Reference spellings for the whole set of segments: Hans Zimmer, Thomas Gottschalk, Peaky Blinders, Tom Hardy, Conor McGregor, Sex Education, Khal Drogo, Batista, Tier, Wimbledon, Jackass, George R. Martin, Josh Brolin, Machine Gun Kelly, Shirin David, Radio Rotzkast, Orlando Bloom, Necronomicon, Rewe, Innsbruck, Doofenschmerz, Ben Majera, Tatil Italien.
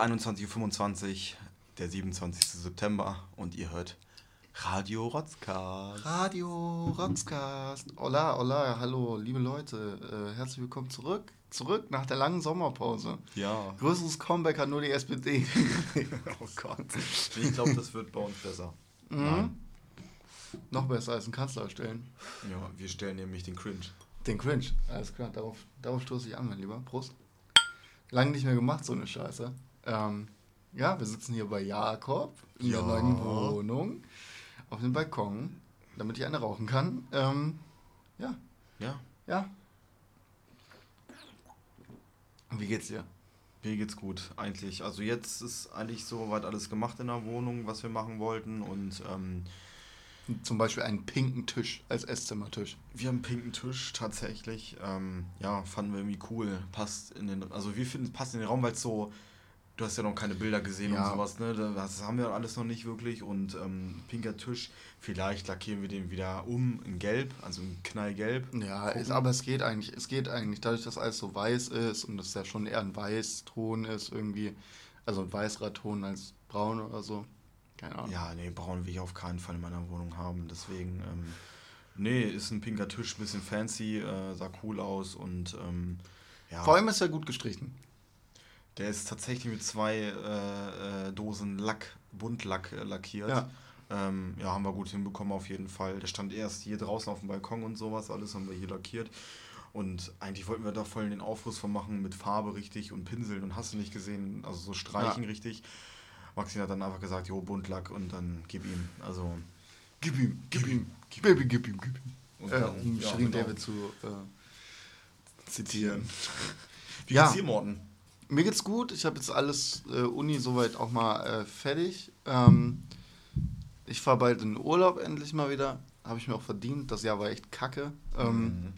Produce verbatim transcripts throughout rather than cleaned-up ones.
einundzwanzig Uhr fünfundzwanzig, der siebenundzwanzigster September und ihr hört Radio Rotzkast. Radio Rotzkast. Hola, hola, hallo, liebe Leute. Äh, herzlich willkommen zurück. Zurück nach der langen Sommerpause. Ja. Größeres Comeback hat nur die S P D. Oh Gott. Ich glaube, das wird bei uns besser. Mhm. Nein. Noch besser als einen Kanzler stellen. Ja, wir stellen nämlich den Cringe. Den Cringe, alles klar. Darauf, darauf stoße ich an, mein Lieber. Prost. Lange nicht mehr gemacht, so eine Scheiße. Ähm, ja, wir sitzen hier bei Jakob in ja. der neuen Wohnung auf dem Balkon, damit ich eine rauchen kann. Ähm, ja. Ja. Ja. Wie geht's dir? Mir geht's gut, eigentlich. Also jetzt ist eigentlich soweit alles gemacht in der Wohnung, was wir machen wollten. Und ähm, zum Beispiel einen pinken Tisch als Esszimmertisch. Wir haben einen pinken Tisch, tatsächlich. Ähm, ja, fanden wir irgendwie cool. Passt in den, also wir finden, es passt in den Raum, weil es so, du hast ja noch keine Bilder gesehen ja. und sowas, ne? Das haben wir alles noch nicht wirklich. Und ähm, pinker Tisch, vielleicht lackieren wir den wieder um in Gelb, also in Knallgelb. Ja, ist, aber es geht eigentlich, es geht eigentlich, dadurch, dass alles so weiß ist und das ja schon eher ein Weißton ist irgendwie, also ein weißerer Ton als braun oder so. Keine Ahnung. Ja, nee, braun will ich auf keinen Fall in meiner Wohnung haben. Deswegen, ähm, nee, ist ein pinker Tisch, ein bisschen fancy, äh, sah cool aus und ähm, ja. Vor allem ist er gut gestrichen. Der ist tatsächlich mit zwei äh, äh, Dosen Lack, Buntlack äh, lackiert. Ja. Ähm, ja, haben wir gut hinbekommen auf jeden Fall. Der stand erst hier draußen auf dem Balkon und sowas, alles haben wir hier lackiert. Und eigentlich wollten wir da voll den Aufriss von machen mit Farbe richtig und Pinseln und hast du nicht gesehen, also so streichen ja. richtig. Maxine hat dann einfach gesagt, jo, Buntlack und dann gib ihm, also gib ihm, gib ihm, gib ihm, gib ihm, gib ihm. Und äh, um ja, Shirin David zu äh, zitieren. Wie ja. geht's dir, Morten? Mir geht's gut, ich habe jetzt alles äh, Uni soweit auch mal äh, fertig. Ähm, ich fahre bald in den Urlaub endlich mal wieder, habe ich mir auch verdient, das Jahr war echt kacke. Ähm, mhm.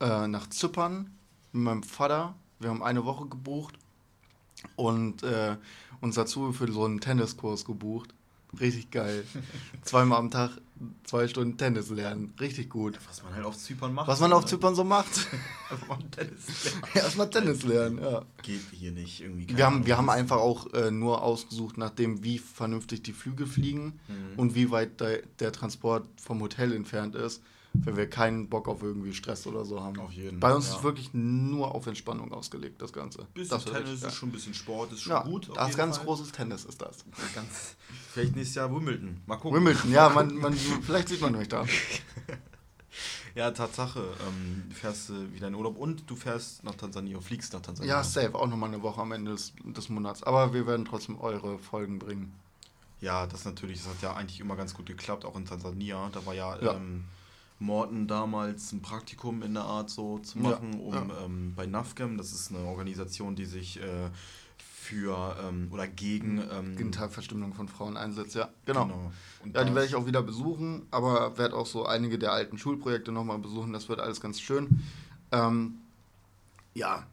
äh, nach Zypern mit meinem Vater, wir haben eine Woche gebucht. Und äh, uns dazu für so einen Tenniskurs gebucht. Richtig geil. Zweimal am Tag zwei Stunden Tennis lernen. Richtig gut. Was man halt auf Zypern macht. Was man auf Zypern so macht. Erstmal Tennis lernen. Erstmal Tennis lernen, ja. Geht hier nicht irgendwie. Wir haben, wir haben einfach auch äh, nur ausgesucht, nachdem wie vernünftig die Flüge fliegen mhm. und wie weit der, der Transport vom Hotel entfernt ist, wenn wir keinen Bock auf irgendwie Stress oder so haben. Auf jeden. Bei uns ja. ist wirklich nur auf Entspannung ausgelegt, das Ganze. Bisschen das Tennis ist ja. schon ein bisschen Sport, ist schon ja, gut. Das ganz Fall. Großes Tennis ist das. Ganz, vielleicht nächstes Jahr Wimbledon. Mal gucken. Wimbledon, ja, man, man, vielleicht sieht man euch da. Ja, Tatsache, ähm, du fährst äh, wieder in Urlaub und du fährst nach Tansania, fliegst nach Tansania. Ja, safe, auch nochmal eine Woche am Ende des, des Monats. Aber wir werden trotzdem eure Folgen bringen. Ja, das natürlich, das hat ja eigentlich immer ganz gut geklappt, auch in Tansania. Da war ja... ja. Ähm, Morten damals ein Praktikum in der Art so zu machen, ja, um ja. Ähm, bei NAFCAM, das ist eine Organisation, die sich äh, für ähm, oder gegen ähm, Genitalverstümmelung von Frauen einsetzt, ja, genau. genau. Und ja, die werde ich auch wieder besuchen, aber werde auch so einige der alten Schulprojekte nochmal besuchen, das wird alles ganz schön. Ähm, ja,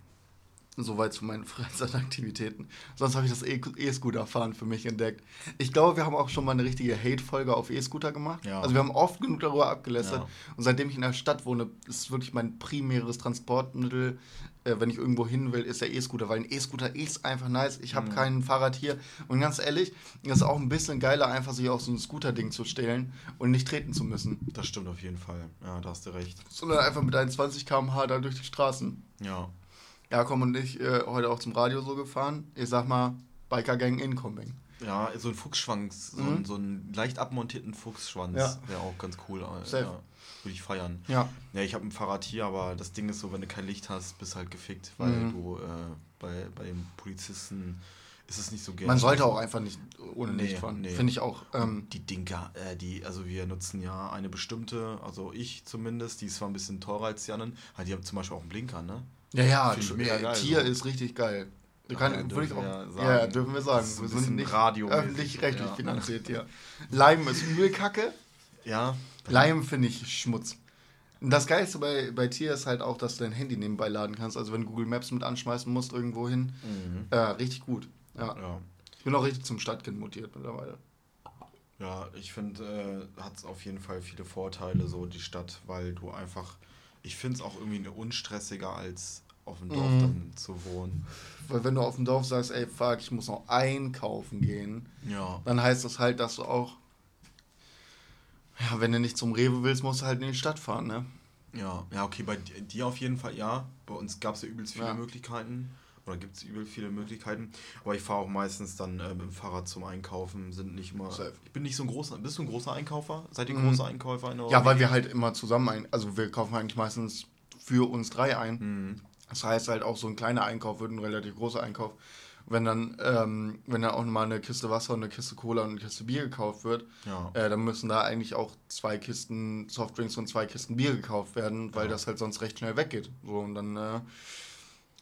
soweit zu meinen Freizeitaktivitäten. Sonst habe ich das E-Scooter-Fahren für mich entdeckt. Ich glaube, wir haben auch schon mal eine richtige Hate-Folge auf E-Scooter gemacht. Ja. Also wir haben oft genug darüber abgelästert. Ja. Und seitdem ich in der Stadt wohne, ist wirklich mein primäres Transportmittel, äh, wenn ich irgendwo hin will, ist der E-Scooter. Weil ein E-Scooter ist einfach nice. Ich habe mhm. kein Fahrrad hier. Und ganz ehrlich, das ist auch ein bisschen geiler, einfach sich auf so ein Scooter-Ding zu stellen und nicht treten zu müssen. Das stimmt auf jeden Fall. Ja, da hast du recht. Sondern einfach mit einundzwanzig Kilometer pro Stunde da durch die Straßen. Ja. Jakob und ich äh, heute auch zum Radio so gefahren. Ich sag mal, Biker-Gang incoming. Ja, so ein Fuchsschwanz, so, mhm. ein, so einen leicht abmontierten Fuchsschwanz. Ja. Wäre auch ganz cool. Äh, ja. Würde ich feiern. Ja. Ja, ich habe ein Fahrrad hier, aber das Ding ist so, wenn du kein Licht hast, bist halt gefickt, weil mhm. du äh, bei, bei den Polizisten ist es nicht so gerne. Man sollte auch einfach nicht ohne nee, Licht fahren. Nee. Finde ich auch. Ähm, die Dinker, äh, die, also wir nutzen ja eine bestimmte, also ich zumindest, die ist zwar ein bisschen teurer als die anderen, halt die haben zum Beispiel auch einen Blinker, ne? Ja, ja, ja Tier so. Ist richtig geil. Ja, kann, ja, dürfen, ich auch, ja, sagen, ja, dürfen wir sagen. Wir sind nicht öffentlich-rechtlich ja. finanziert hier. Leim ist Müllkacke. Ja. Leim finde ich Schmutz. Und das Geilste bei, bei Tier ist halt auch, dass du dein Handy nebenbei laden kannst. Also wenn du Google Maps mit anschmeißen musst irgendwo hin. Mhm. Äh, richtig gut. Ja. Ja. Ich bin auch richtig zum Stadtkind mutiert mittlerweile. Ja, ich finde, äh, hat es auf jeden Fall viele Vorteile, so die Stadt, weil du einfach... Ich finde es auch irgendwie unstressiger als auf dem Dorf mhm. dann zu wohnen. Weil wenn du auf dem Dorf sagst, ey, fuck, ich muss noch einkaufen gehen, ja. dann heißt das halt, dass du auch, ja, wenn du nicht zum Rewe willst, musst du halt in die Stadt fahren, ne? Ja, ja, okay, bei dir auf jeden Fall, ja. Bei uns gab es ja übelst viele ja. Möglichkeiten. Oder gibt es übelst viele Möglichkeiten. Aber ich fahre auch meistens dann äh, mit dem Fahrrad zum Einkaufen. Sind nicht immer, ich bin nicht so ein großer... Bist du ein großer Einkäufer? Seid ihr mhm. große Einkäufer? In der ja, Runde? Weil wir halt immer zusammen... Ein, also wir kaufen eigentlich meistens für uns drei ein. Mhm. Das heißt halt auch so ein kleiner Einkauf wird ein relativ großer Einkauf. Wenn dann, ähm, wenn dann auch mal eine Kiste Wasser und eine Kiste Cola und eine Kiste Bier gekauft wird, ja. äh, dann müssen da eigentlich auch zwei Kisten Softdrinks und zwei Kisten Bier gekauft werden, weil ja. das halt sonst recht schnell weggeht. So, und dann äh,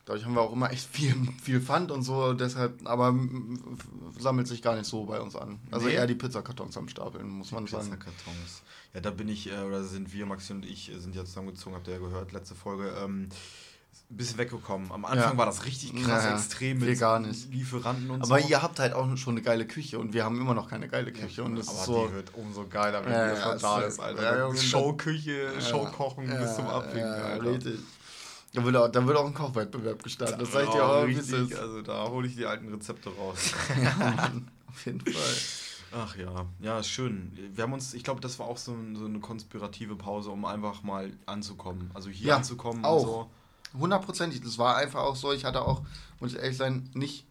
dadurch haben wir auch immer echt viel, viel Pfand und so, deshalb, aber m- sammelt sich gar nicht so bei uns an. Also nee. eher die Pizzakartons am Stapeln, muss die man sagen. Pizzakartons. Ja, da bin ich, äh, oder sind wir, Maxi und ich, sind ja zusammengezogen, habt ihr ja gehört, letzte Folge, ähm, bisschen weggekommen. Am Anfang ja. war das richtig krass, naja, extrem mit gar nicht. Lieferanten und aber so. Aber ihr habt halt auch schon eine geile Küche und wir haben immer noch keine geile Küche. Ja, und das aber ist so, die wird umso geiler, wenn ja, ja, das da ist, Alter. Ja, Showküche, ja, Showkochen ja, bis zum Abwinken, ja, Alter. Richtig. Da wird auch, da wird auch ein Kochwettbewerb gestartet. Das sag ich dir auch, wie es ist. Also da hole ich die alten Rezepte raus. Ja, auf jeden Fall. Ach ja, ja, schön. Wir haben uns, ich glaube, das war auch so, so eine konspirative Pause, um einfach mal anzukommen. Also hier ja, anzukommen auch. Und so. Hundertprozentig, das war einfach auch so, ich hatte auch, muss ich ehrlich sein, nicht,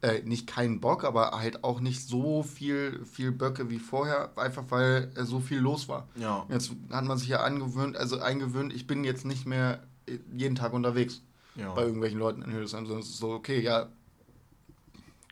äh, nicht keinen Bock, aber halt auch nicht so viel, viel Böcke wie vorher, einfach weil äh, so viel los war. Ja. Jetzt hat man sich ja angewöhnt, also eingewöhnt, ich bin jetzt nicht mehr jeden Tag unterwegs ja. bei irgendwelchen Leuten in Hildesheim, sondern es ist so, okay, ja,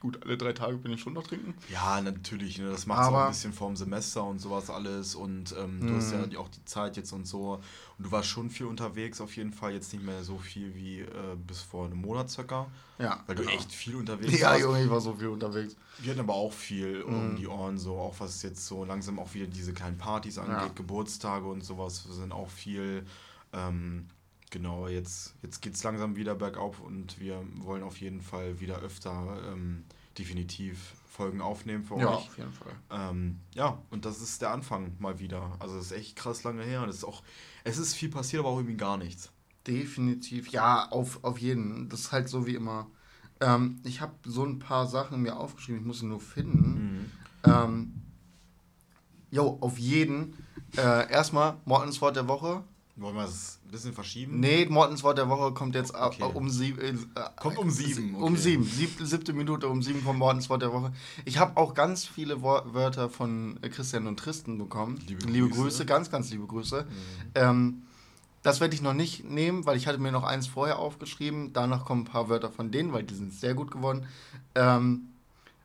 gut, alle drei Tage bin ich schon noch trinken. Ja, natürlich, ne, das macht es auch ein bisschen vorm Semester und sowas alles und ähm, du hast ja auch die Zeit jetzt und so und du warst schon viel unterwegs, auf jeden Fall jetzt nicht mehr so viel wie äh, bis vor einem Monat circa, ja, weil genau. du echt viel unterwegs warst. Ja, Junge, ich war so viel unterwegs. Wir hatten aber auch viel um mhm. die Ohren, so auch was jetzt so langsam auch wieder diese kleinen Partys angeht, ja. Geburtstage und sowas, wir sind auch viel... Ähm, Genau, jetzt, jetzt geht es langsam wieder bergauf und wir wollen auf jeden Fall wieder öfter ähm, definitiv Folgen aufnehmen für ja, euch. Ja, auf jeden Fall. Ähm, ja, und das ist der Anfang mal wieder. Also das ist echt krass lange her. Das ist auch, es ist viel passiert, aber auch irgendwie gar nichts. Definitiv, ja, auf, auf jeden. Das ist halt so wie immer. Ähm, ich habe so ein paar Sachen mir aufgeschrieben, ich muss sie nur finden. Jo, mhm. ähm, auf jeden. Äh, erstmal Mortens Wort der Woche. Wollen wir es ein bisschen verschieben? Nee, Mortens Wort der Woche kommt jetzt okay. um sieben. Äh, kommt um sieben. Okay. Um sieben. Sieb, siebte Minute um sieben kommt Mortens Wort der Woche. Ich habe auch ganz viele Wor- Wörter von Christian und Tristan bekommen. Liebe Grüße. Liebe Grüße, ganz, ganz liebe Grüße. Mhm. Ähm, das werde ich noch nicht nehmen, weil ich hatte mir noch eins vorher aufgeschrieben. Danach kommen ein paar Wörter von denen, weil die sind sehr gut geworden. Ähm,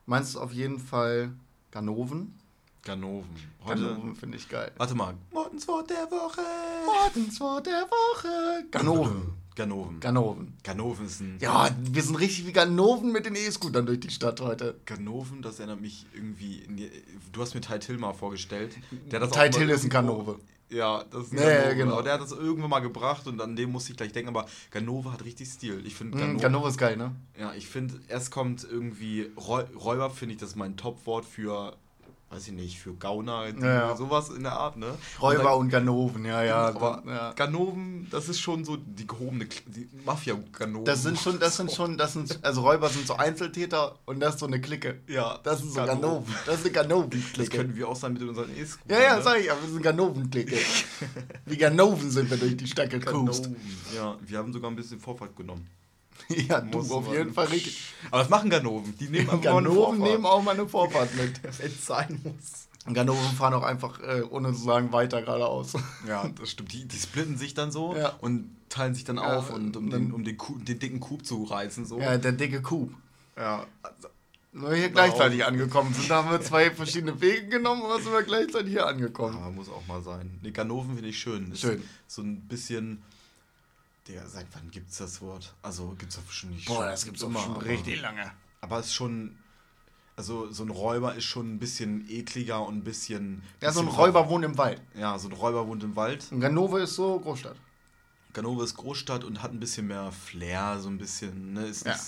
meins ist auf jeden Fall Ganoven. Ganoven. Ganoven finde ich geil. Warte mal. Mortens Wort der Woche. Mortens Wort der Woche. Ganoven. Ganoven. Ganoven. Ganoven ist ein... Ja, wir sind richtig wie Ganoven mit den E-Scootern durch die Stadt heute. Ganoven, das erinnert mich irgendwie... Die, du hast mir Tatil mal vorgestellt. Tatil ist ein Ganove. Ja, das ist ein Ganove. Nee, genau. Der hat das irgendwann mal gebracht und an dem musste ich gleich denken, aber Ganove hat richtig Stil. Ich finde Ganove... Mm, Ganove ist geil, ne? Ja, ich finde, erst kommt irgendwie... Räuber finde ich, das ist mein Top-Wort für... weiß ich nicht, für Gauner, ja, sowas in der Art, ne? Räuber und, und Ganoven, ja, ja. Aber ja. Ganoven, das ist schon so die gehobene, die Mafia-Ganoven. Das sind schon, das sind schon, das sind, also Räuber sind so Einzeltäter und das ist so eine Clique. Ja. Das sind so Ganoven. Ganoven. Das ist eine Ganoven-Clique. Das können wir auch sein mit unseren E-Scootern. Ja, ja, ne? Sag ich, aber wir sind Ganoven-Clique. Wie Ganoven sind wir durch die Stadt gekust. Ja, wir haben sogar ein bisschen Vorfahrt genommen. Ja, du, auf jeden machen. Fall richtig. Aber das machen Ganoven. Die nehmen einfach Ganoven mal nehmen auch mal eine Vorfahrt mit, wenn es sein muss. Und Ganoven fahren auch einfach, äh, ohne zu sagen, weiter geradeaus. Ja, das stimmt. Die, die splitten sich dann so ja. und teilen sich dann ja, auf, und um, dann, den, um den, Ku- den dicken Coup zu reißen. So. Ja, der dicke Coup. Ja. Sind wir hier genau. gleichzeitig angekommen sind, da haben wir zwei verschiedene Wege genommen, aber sind wir gleichzeitig hier angekommen. Ja, muss auch mal sein. Nee, Ganoven finde ich schön. Schön. Ist so ein bisschen... Der, seit wann gibt's das Wort? Also gibt's doch schon nicht. Boah, das gibt's, gibt's auch schon richtig lange. Aber es ist schon, also so ein Räuber ist schon ein bisschen ekliger und ein bisschen... Ja, bisschen so ein Räuber wohnt im Wald. Ja, so ein Räuber wohnt im Wald. Und Ganove ist so Großstadt. Ganove ist Großstadt und hat ein bisschen mehr Flair, so ein bisschen, ne? Ist ja. Nicht,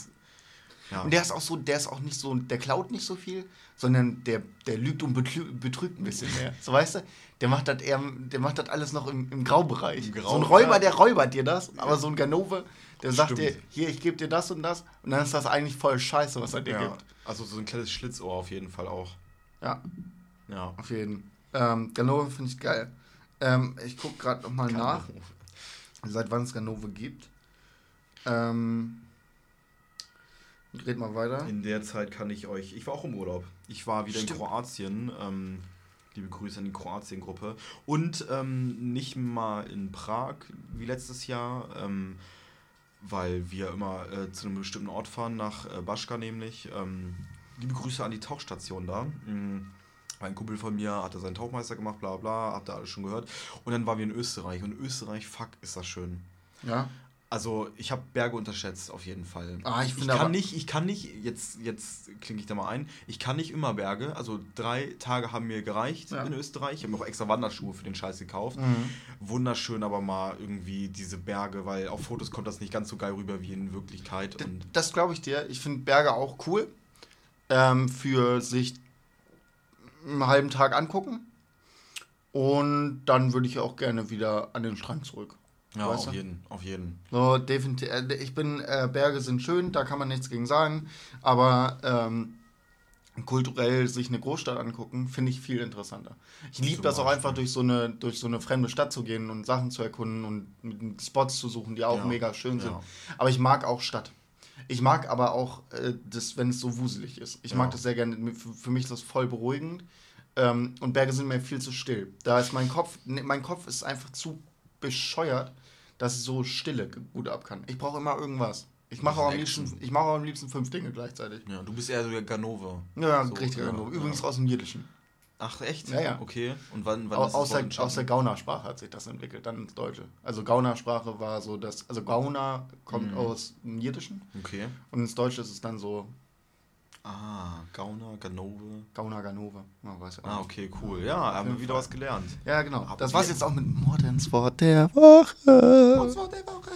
Ja. Und der ist auch so, der ist auch nicht so, der klaut nicht so viel, sondern der, der lügt und betrügt ein bisschen mehr. So, weißt du? Der macht das eher, der macht das alles noch im, im Graubereich. Im Grau, so ein Räuber, ja. der räubert dir das, aber so ein Ganove, der sagt Stimmt. dir, hier, ich gebe dir das und das, und dann ist das eigentlich voll Scheiße, was er dir ja. gibt. Also so ein kleines Schlitzohr auf jeden Fall auch. Ja. Ja. Auf jeden Fall. Ähm, Ganove finde ich geil. Ähm, ich gucke gerade nochmal nach, seit wann es Ganove gibt. Ähm. Red mal weiter. In der Zeit kann ich euch... Ich war auch im Urlaub. Ich war wieder Stimmt. in Kroatien. Ähm, liebe Grüße an die Kroatien-Gruppe. Und ähm, nicht mal in Prag wie letztes Jahr, ähm, weil wir immer äh, zu einem bestimmten Ort fahren, nach äh, Baschka nämlich. Ähm, liebe Grüße an die Tauchstation da. Mhm. Ein Kumpel von mir hat da seinen Tauchmeister gemacht, bla bla, habt ihr alles schon gehört. Und dann waren wir in Österreich. Und Österreich, fuck, ist das schön. Ja. Also, ich habe Berge unterschätzt, auf jeden Fall. Ah, ich, ich, kann nicht, ich kann nicht, jetzt, jetzt klinge ich da mal ein, ich kann nicht immer Berge. Also, drei Tage haben mir gereicht ja. in Österreich. Ich habe mir auch extra Wanderschuhe für den Scheiß gekauft. Mhm. Wunderschön aber mal irgendwie diese Berge, weil auf Fotos kommt das nicht ganz so geil rüber wie in Wirklichkeit. D- und das glaube ich dir. Ich finde Berge auch cool. Ähm, für sich einen halben Tag angucken. Und dann würde ich auch gerne wieder an den Strand zurück. Ja, weißt du? auf jeden, auf jeden. So, definitiv. Ich bin, äh, Berge sind schön, da kann man nichts gegen sagen, aber ähm, kulturell sich eine Großstadt angucken, finde ich viel interessanter. Ich liebe das auch einfach, durch so eine durch so eine fremde Stadt zu gehen und Sachen zu erkunden und Spots zu suchen, die auch ja. mega schön sind. Ja. Aber ich mag auch Stadt. Ich mag aber auch, äh, das, wenn es so wuselig ist. Ich ja. mag das sehr gerne, für, für mich ist das voll beruhigend. Ähm, und Berge sind mir viel zu still. Da ist mein Kopf, mein Kopf ist einfach zu bescheuert, dass so Stille gut ab kann. Ich brauche immer irgendwas. Ich mache auch, mach auch am liebsten fünf Dinge gleichzeitig. Ja, du bist eher so der Ganove. Ja, so, richtig ja, Ganove. Übrigens ja. aus dem Jiddischen. Ach, echt? Ja, ja. Okay. Und wann, wann aus, ist das? Aus, aus der Gaunersprache hat sich das entwickelt, dann ins Deutsche. Also Gaunersprache war so, dass, also Gauner kommt mhm. aus dem Jiddischen. Okay. Und ins Deutsche ist es dann so. Ah, Gauner, Ganove. Gauner, Ganove. Man weiß ja auch ah, okay, cool. Ja, haben wir wieder was gelernt. Ja, genau. Das war's jetzt auch mit Mortens Wort der Woche. Mortens Wort der Woche.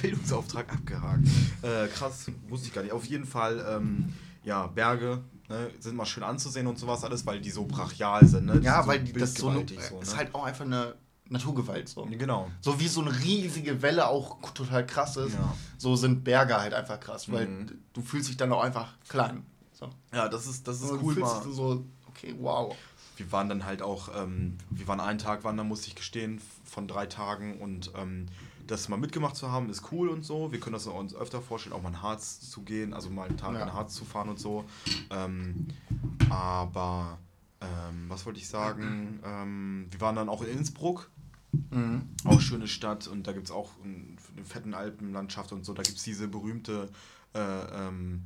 Bildungsauftrag abgehakt. Äh, krass, wusste ich gar nicht. Auf jeden Fall, ähm, ja, Berge ne, sind mal schön anzusehen und sowas alles, weil die so brachial sind. Ne? Ja, weil so die, das so eine, so, ne? ist halt auch einfach eine Naturgewalt. So. Genau. So wie so eine riesige Welle auch total krass ist, ja. so sind Berge halt einfach krass, weil mhm. du fühlst dich dann auch einfach klein. So. Ja, das ist, das ist also, cool. Du fühlst dich so, okay, wow. Wir waren dann halt auch, ähm, wir waren einen Tag wandern, muss ich gestehen, von drei Tagen und ähm, das mal mitgemacht zu haben, ist cool und so. Wir können das uns öfter vorstellen, auch mal in Harz zu gehen, also mal einen Tag ja. in Harz zu fahren und so. Ähm, aber, ähm, was wollte ich sagen? Mhm. Ähm, wir waren dann auch in Innsbruck. Mhm. Auch schöne Stadt und da gibt es auch eine fetten Alpenlandschaft und so. Da gibt es diese berühmte, äh, ähm,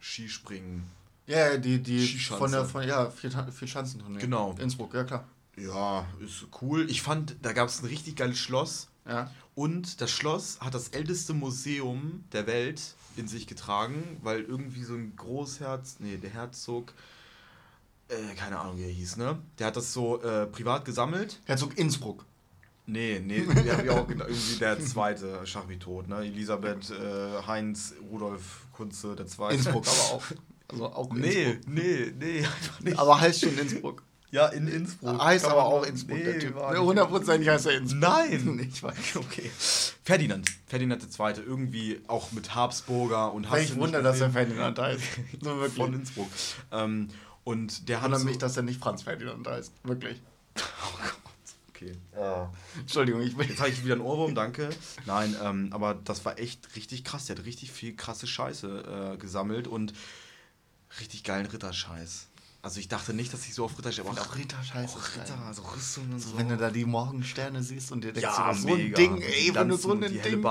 Skispringen. Ja, die, die von der von ja, vier, vier Schanzentournee. Genau. Innsbruck, ja klar. Ja, ist cool. Ich fand, da gab es ein richtig geiles Schloss. Ja. Und das Schloss hat das älteste Museum der Welt in sich getragen, weil irgendwie so ein Großherz, nee, der Herzog, äh, keine Ahnung, wie er hieß, ne? Der hat das so äh, privat gesammelt. Herzog Innsbruck. Nee, nee, wir haben ja auch irgendwie der zweite Schach wie tot, ne? Elisabeth, äh, Heinz, Rudolf, Kunze, der zweite. Innsbruck aber auch. Also auch Innsbruck. Nee, nee, nee, einfach nicht. Aber heißt schon Innsbruck. Ja, in Innsbruck. Heißt aber auch Innsbruck, nee, der Typ. hundertprozentig heißt er Innsbruck. Nein! Ich weiß, okay. Ferdinand. Ferdinand der Zweite. Irgendwie auch mit Habsburger und Habsburger. Ich wundere, dass er Ferdinand heißt. So wirklich. Von Innsbruck. Ähm, und der ich wundere hat so mich, dass er nicht Franz Ferdinand heißt. Wirklich. Oh Gott. Okay. Ja. Entschuldigung, ich bin. Jetzt habe ich wieder einen Ohrwurm, danke. Nein, ähm, aber das war echt richtig krass. Der hat richtig viel krasse Scheiße äh, gesammelt und richtig geilen Ritterscheiß. Also ich dachte nicht, dass ich so auf Ritterscheiß. Aber auch Ritterscheiß. Auch Ritter, geil. So Rüstung und so. Wenn du da die Morgensterne siehst und dir denkst, ja, so ein Ding, ey, wenn du so ein Ding.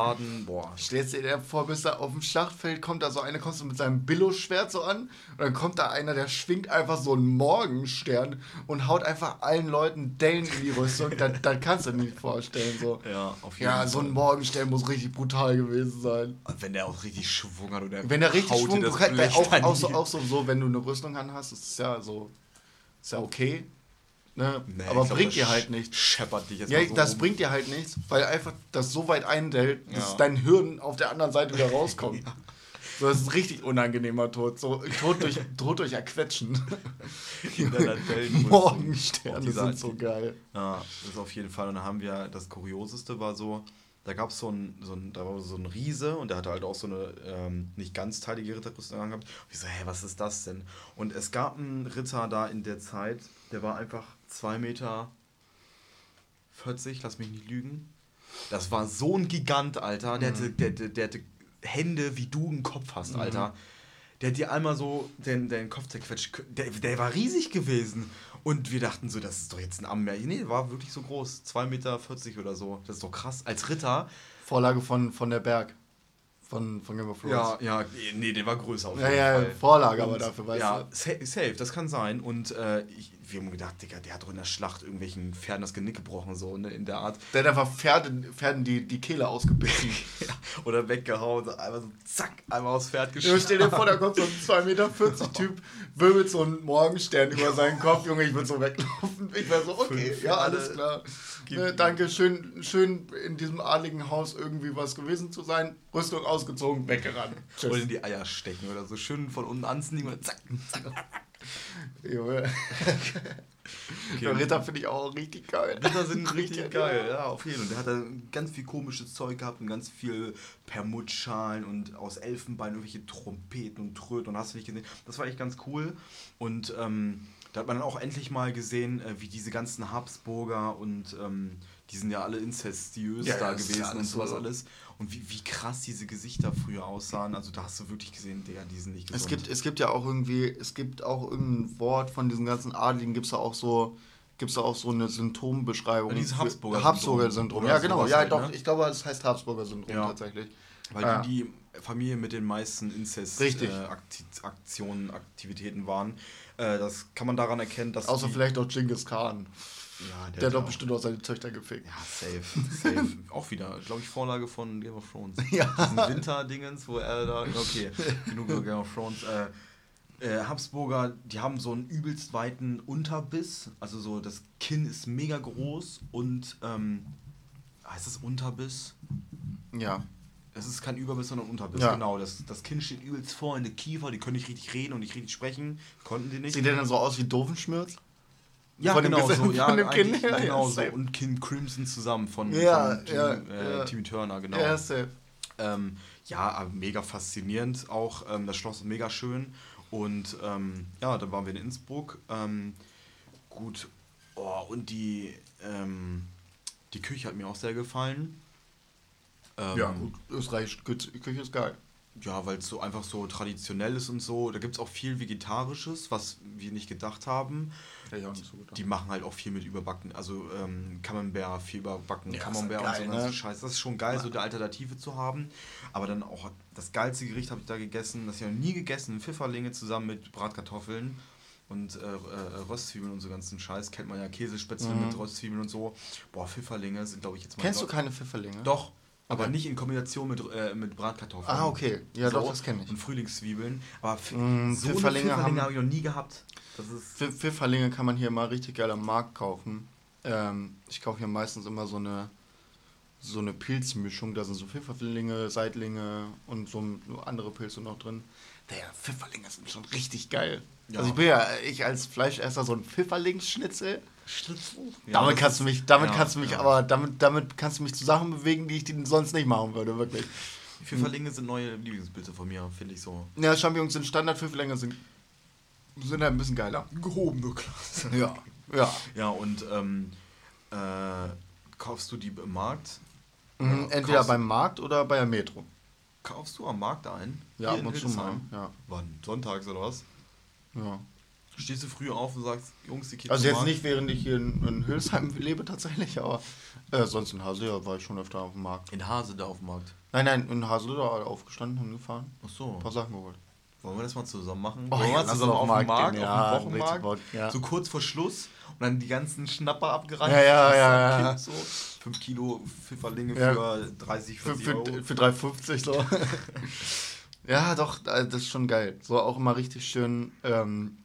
Boah. Stellst dir der vor, bis er auf dem Schlachtfeld kommt, da so einer kommt so mit seinem Billo-Schwert so an und dann kommt da einer, der schwingt einfach so einen Morgenstern und haut einfach allen Leuten Dellen in die Rüstung. das, das kannst du dir nicht vorstellen. So. Ja, auf jeden Fall. Ja, so ein Morgenstern muss richtig brutal gewesen sein. Und wenn der auch richtig Schwung hat oder wenn der richtig Schwung hat, weil auch, auch, so, auch so, so, wenn du eine Rüstung anhast, das ist ja so, ist ja okay, ne? Nee, aber glaub, bringt dir halt nichts. Scheppert dich jetzt ja, mal so das rum. Bringt dir halt nichts, weil einfach das so weit eindellt, dass ja. dein Hirn auf der anderen Seite wieder rauskommt. ja. So, das ist ein richtig unangenehmer Tod. So, Tod durch, Tod durch Erquetschen. Morgensterne sind Art, so geil. Ja, das ist auf jeden Fall. Und dann haben wir, das Kurioseste war so, da gab so ein, so ein, da war so ein Riese und der hatte halt auch so eine ähm, nicht ganzteilige Ritterrüstung angehabt. Und ich so, hä, was ist das denn? Und es gab einen Ritter da in der Zeit, der war einfach zwei Meter vierzig, lass mich nicht lügen. Das war so ein Gigant, Alter. Der, mhm. hatte, der, der, der hatte Hände, wie du einen Kopf hast, mhm. Alter. Der hat dir einmal so den, den Kopf zerquetscht. Der, der war riesig gewesen. Und wir dachten so, das ist doch jetzt ein Amm mehr. Nee, war wirklich so groß. zwei Meter vierzig oder so. Das ist doch krass. Als Ritter. Vorlage von, von der Berg. Von, von Game of Thrones. Ja, ja, nee, der war größer auf jeden ja, Fall. Ja, Vorlage und, aber dafür, weißt ja, du. Ja, safe, das kann sein. Und äh, ich, wir haben gedacht, Digga, der hat doch in der Schlacht irgendwelchen Pferden das Genick gebrochen, so ne, in der Art. Der hat einfach Pferden, Pferden die, die Kehle ausgebissen. Ja, oder weggehauen, einmal so zack, einmal aufs Pferd geschlagen. Stell dir vor, da kommt so ein zwei Meter vierzig Typ, wirbelt so einen Morgenstern über seinen Kopf. Junge, ich würde so weglaufen. Ich wäre so, okay, Fünf, ja, alles klar. Ne, danke, schön, schön in diesem adligen Haus irgendwie was gewesen zu sein. Rüstung ausgezogen, weggerannt. Tschüss. Oder in die Eier stecken oder so. Schön von unten anziehen und zack, zack. Junge. Okay. Ritter finde ich auch richtig geil. Ritter sind richtig, richtig geil, ja, auf jeden Fall. Und der hat dann ganz viel komisches Zeug gehabt und ganz viel Permutschalen und aus Elfenbein irgendwelche Trompeten und Tröten und hast du nicht gesehen. Das war echt ganz cool. Und ähm, da hat man dann auch endlich mal gesehen, wie diese ganzen Habsburger und ähm, die sind ja alle inzestiös ja, da ja, gewesen ja und sowas so. Alles. Und wie, wie krass diese Gesichter früher aussahen. Also da hast du wirklich gesehen, Digga, die sind nicht gesund. Es gibt, es gibt ja auch irgendwie, es gibt auch irgendein Wort von diesen ganzen Adligen, gibt es da auch so, gibt's da auch so eine Symptombeschreibung. Ja, dieses Habsburger-Syndrom. Habsburger-Syndrom, ja genau. Ja, halt, doch, ne? Ich glaube, es heißt Habsburger-Syndrom ja. tatsächlich. Weil ah, die, die Familie mit den meisten Inzest-Aktionen, äh, Aktivitäten waren. Äh, das kann man daran erkennen, dass außer vielleicht auch Genghis Khan. Ja, der, der hat doch bestimmt auch seine Töchter gefickt. Ja, safe. safe. Auch wieder, glaube ich, Vorlage von Game of Thrones. Ja. Diesen Winter-Dingens, wo er da... Okay, genug über Game of Thrones. Äh, äh, Habsburger, die haben so einen übelst weiten Unterbiss. Also so, das Kinn ist mega groß und... Ähm, heißt das Unterbiss? Ja. Es ist kein Überbiss, sondern Unterbiss, ja. Genau. Das, das Kinn steht übelst vor in der Kiefer, die können nicht richtig reden und nicht richtig sprechen. Konnten die nicht. Sieht der dann so aus wie Doofenschmerz? Ja, von genau, so, ja, von dem Kind her, genau ja, so. Und King Crimson zusammen von, ja, von Team, ja, äh, ja. Team Turner, genau. Ja, safe. Ähm, ja, mega faszinierend auch. Ähm, das Schloss ist mega schön. Und ähm, ja, dann waren wir in Innsbruck. Ähm, gut. Oh, und die, ähm, die Küche hat mir auch sehr gefallen. Ähm, ja, gut. Österreichische Küche ist geil. Ja, weil es so einfach so traditionell ist und so. Da gibt es auch viel Vegetarisches, was wir nicht gedacht haben. Ja, ich auch nicht so gedacht. Die machen halt auch viel mit Überbacken. Also ähm, Camembert, viel überbacken, ja, Camembert geil, und so. Ne? Scheiße. Das ist schon geil, so eine Alternative zu haben. Aber dann auch das geilste Gericht habe ich da gegessen, das habe ich noch nie gegessen. Pfifferlinge zusammen mit Bratkartoffeln und äh, äh, Röstzwiebeln und so ganzen Scheiß. Kennt man ja, Käsespätzchen mhm. mit Röstzwiebeln und so. Boah, Pfifferlinge sind, glaube ich, jetzt mal... Kennst du keine Pfifferlinge? Doch. Aber okay. Nicht in Kombination mit, äh, mit Bratkartoffeln. Ah, okay. Ja, so, doch, das kenne ich. Und Frühlingszwiebeln. Aber Pf- mm, so Pfifferlinge, Pfifferlinge habe ich noch nie gehabt. Das ist Pf- Pfifferlinge kann man hier mal richtig geil am Markt kaufen. Ähm, ich kaufe hier meistens immer so eine, so eine Pilzmischung. Da sind so Pfifferlinge, Seitlinge und so andere Pilze noch drin. Der Pfifferlinge sind schon richtig geil. Ja. Also ich bin ja, ich als Fleischesser, so ein Pfifferlingsschnitzel. Ja, damit kannst du mich, damit ja, kannst du mich, ja. aber damit, damit kannst du mich zu Sachen bewegen, die ich sonst nicht machen würde, wirklich. Pfifferlinge sind neue Lieblingsbilder von mir, finde ich so. Ja, Champignons sind Standard, Pfifferlinge sind, sind halt ein bisschen geiler. Gehobene Klasse. Ja, ja. Ja, und ähm, äh, kaufst du die im Markt? Mhm, entweder beim Markt oder bei der Metro. Kaufst du am Markt ein? Ja, ab und zu mal. Ja. Wann? Sonntags oder was? Ja. Stehst du früh auf und sagst, Jungs, die Kinder. Also jetzt nicht, während ich hier in, in Hülsheim lebe tatsächlich, aber äh, sonst in Hase, ja, war ich schon öfter auf dem Markt. In Hase da auf dem Markt? Nein, nein, in Hase da aufgestanden, hingefahren. Ach so. Ein paar Sachen geholt. Wollen wir das mal zusammen machen? Oh, Wollen ja, wir zusammen auf, auf dem Markt, gehen, ja, auf dem Wochenmarkt, Wort, ja. So kurz vor Schluss und dann die ganzen Schnapper abgerannt. Ja, ja, ja. ja. So. fünf Kilo Pfifferlinge ja. für dreißig, vierzig Euro. Für, für drei fünfzig so. Ja, doch, das ist schon geil. So auch immer richtig schön... Ähm,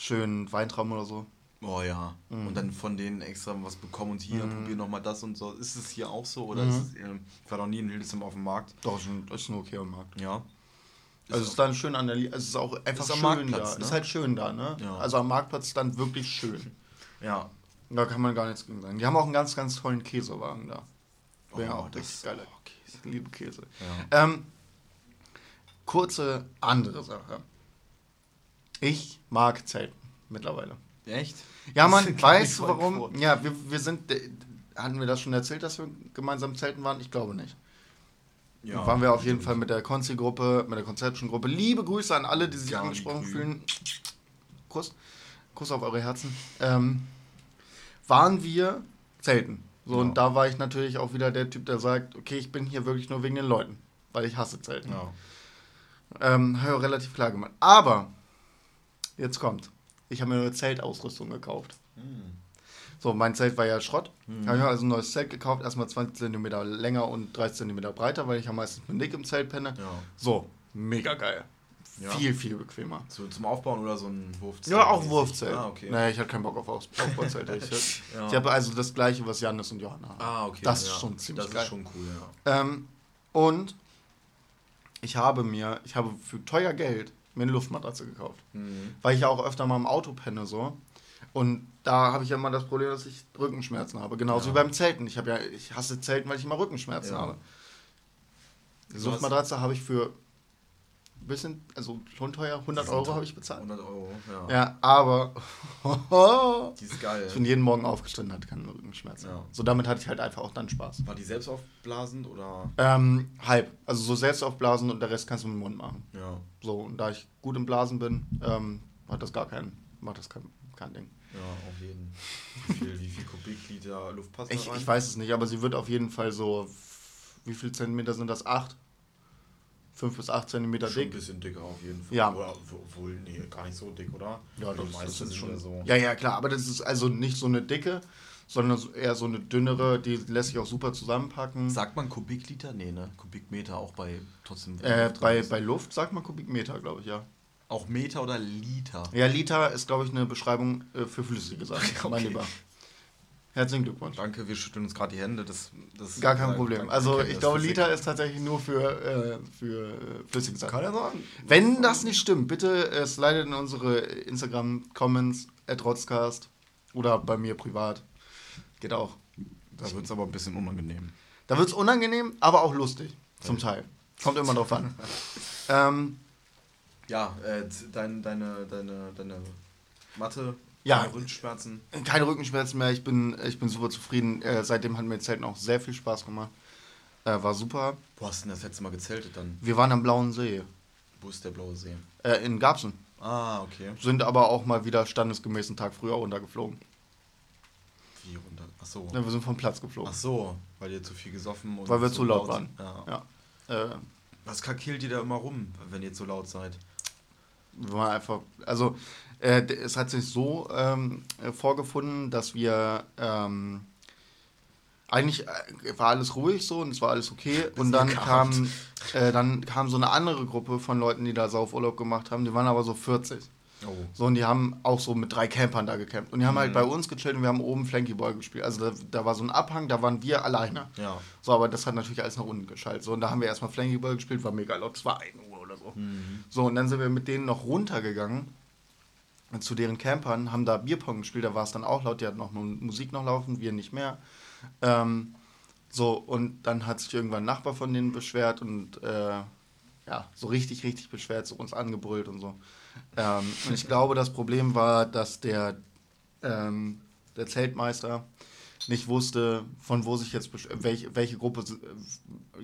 Schön Weintrauben oder so. Oh ja. Mhm. Und dann von denen extra was bekommen und hier, mhm. probier nochmal das und so. Ist es hier auch so? Oder mhm. ist es, ich war noch nie in Hildesheim auf dem Markt. Doch, ist ein, ist ein okayer Markt. Ja. Also es ist dann schön an der Linie, also es ist auch einfach ist schön da. Ne? Ist halt schön da, ne? Ja. Also am Marktplatz ist dann wirklich schön. Ja. Da kann man gar nichts gegen sagen. Die haben auch einen ganz, ganz tollen Käsewagen da. Oh, ja, auch das geile oh, Käse. Ich liebe Käse. Ja. Ähm, kurze andere Sache. Ich mag Zelten mittlerweile. Echt? Ja, man, weißt du warum? Quote. Ja, wir, wir sind, hatten wir das schon erzählt, dass wir gemeinsam Zelten waren? Ich glaube nicht. Ja, waren wir auf jeden Fall mit der Konzi-Gruppe, mit der Conception-Gruppe. Liebe Grüße an alle, die sich ja, angesprochen die fühlen. Kuss. Kuss auf eure Herzen. Ähm, waren wir zelten. So, ja. Und da war ich natürlich auch wieder der Typ, der sagt, okay, ich bin hier wirklich nur wegen den Leuten, weil ich hasse Zelten. Ja. Ähm, habe ich auch relativ klar gemacht. Aber, jetzt kommt, ich habe mir eine Zeltausrüstung gekauft. Hm. So, mein Zelt war ja Schrott. Mhm. Habe ich mir also ein neues Zelt gekauft. Erstmal zwanzig Zentimeter länger und dreißig Zentimeter breiter, weil ich ja meistens mit Nick im Zelt penne. Ja. So, mega geil. Ja. Viel, viel bequemer. So, zum Aufbauen oder so ein Wurfzelt? Ja, auch ein Wurfzelt. Ah, okay. Naja, ich hatte keinen Bock auf Aufbauzelt. ich ja. ich habe also das gleiche, was Jannis und Johanna haben. Ah, okay. Das ja. ist schon ziemlich das geil. Das ist schon cool, ja. Ähm, und ich habe mir, ich habe für teuer Geld mir eine Luftmatratze gekauft. Mhm. Weil ich ja auch öfter mal im Auto penne, so. Und da habe ich ja immer das Problem, dass ich Rückenschmerzen habe. Genauso ja. wie beim Zelten. Ich habe ja, ich hasse Zelten, weil ich immer Rückenschmerzen ja. habe. Die Luftmatratze habe ich für ein bisschen, also schon teuer, hundert Euro habe ich bezahlt. hundert Euro, ja. Ja, aber die ist geil. Ich bin jeden Morgen aufgestanden, hatte keine Rückenschmerzen. Ja. So, damit hatte ich halt einfach auch dann Spaß. War die selbst aufblasend oder? Ähm, halb. Also so selbst aufblasend und der Rest kannst du mit dem Mund machen. Ja. So, und da ich gut im Blasen bin, ähm, hat das gar keinen, macht das keinen. Kein Ding. Ja, auf jeden Fall. Wie viel, wie viel Kubikliter Luft passt da rein? Ich, ich weiß es nicht, aber sie wird auf jeden Fall so, wie viel Zentimeter sind das? acht? fünf bis acht Zentimeter schon dick. Ein bisschen dicker auf jeden Fall. Ja. Oder, obwohl, nee, gar nicht so dick, oder? Ja, doch, das ist schon so. Ja, ja, klar, aber das ist also nicht so eine dicke, sondern eher so eine dünnere, die lässt sich auch super zusammenpacken. Sagt man Kubikliter? Nee, ne? Kubikmeter auch bei trotzdem. Äh, bei, bei Luft sagt man Kubikmeter, glaube ich, ja. Auch Meter oder Liter? Ja, Liter ist, glaube ich, eine Beschreibung äh, für flüssige Sachen. Okay. Mein Lieber. Herzlichen Glückwunsch. Danke, wir schütteln uns gerade die Hände. Das, das Gar kein äh, Problem. Also, ich glaube, Liter ist tatsächlich nur für, äh, für flüssige Sachen. Kann er sagen. Wenn das nicht stimmt, bitte äh, slidet in unsere Instagram-Comments, at Rotzkast oder bei mir privat. Geht auch. Da wird es aber ein bisschen unangenehm. Da wird es unangenehm, aber auch lustig. Zum Teil. Kommt immer drauf an. ähm. Ja, äh, dein, deine, deine, deine Matte, ja, deine Rückenschmerzen. Keine Rückenschmerzen mehr, ich bin, ich bin super zufrieden. Äh, seitdem hat mir Zelten auch sehr viel Spaß gemacht. Äh, war super. Wo hast du denn das letzte Mal gezeltet dann? Wir waren am Blauen See. Wo ist der Blaue See? Äh, in Garbsen. Ah, okay. Sind aber auch mal wieder standesgemäß einen Tag früher runtergeflogen. Wie runter? Ach so. Ja, wir sind vom Platz geflogen. Ach so, weil ihr zu viel gesoffen und weil wir zu laut waren. Ja. Ja. Äh, Was kakelt ihr da immer rum, wenn ihr zu laut seid? War einfach, also äh, es hat sich so ähm, vorgefunden, dass wir ähm, eigentlich äh, war alles ruhig so und es war alles okay und dann kam, äh, dann kam so eine andere Gruppe von Leuten, die da Saufurlaub gemacht haben, die waren aber so vierzig. Oh. So, und die haben auch so mit drei Campern da gecampt. Und die haben mhm. halt bei uns gechillt und wir haben oben Flanky Ball gespielt. Also da, da war so ein Abhang, da waren wir alleine. Ja. So, aber das hat natürlich alles nach unten geschaltet. So, und da haben wir erstmal Flanky Ball gespielt, war mega laut, es war ein Uhr oder so. Mhm. So, und dann sind wir mit denen noch runtergegangen zu deren Campern, haben da Bierpong gespielt, da war es dann auch laut, die hatten noch Musik noch laufen, wir nicht mehr. Ähm, so, und dann hat sich irgendwann ein Nachbar von denen beschwert und äh, ja, so richtig, richtig beschwert, so uns angebrüllt und so. Ähm, und ich glaube, das Problem war, dass der, ähm, der Zeltmeister nicht wusste, von wo sich jetzt besch- welche, welche Gruppe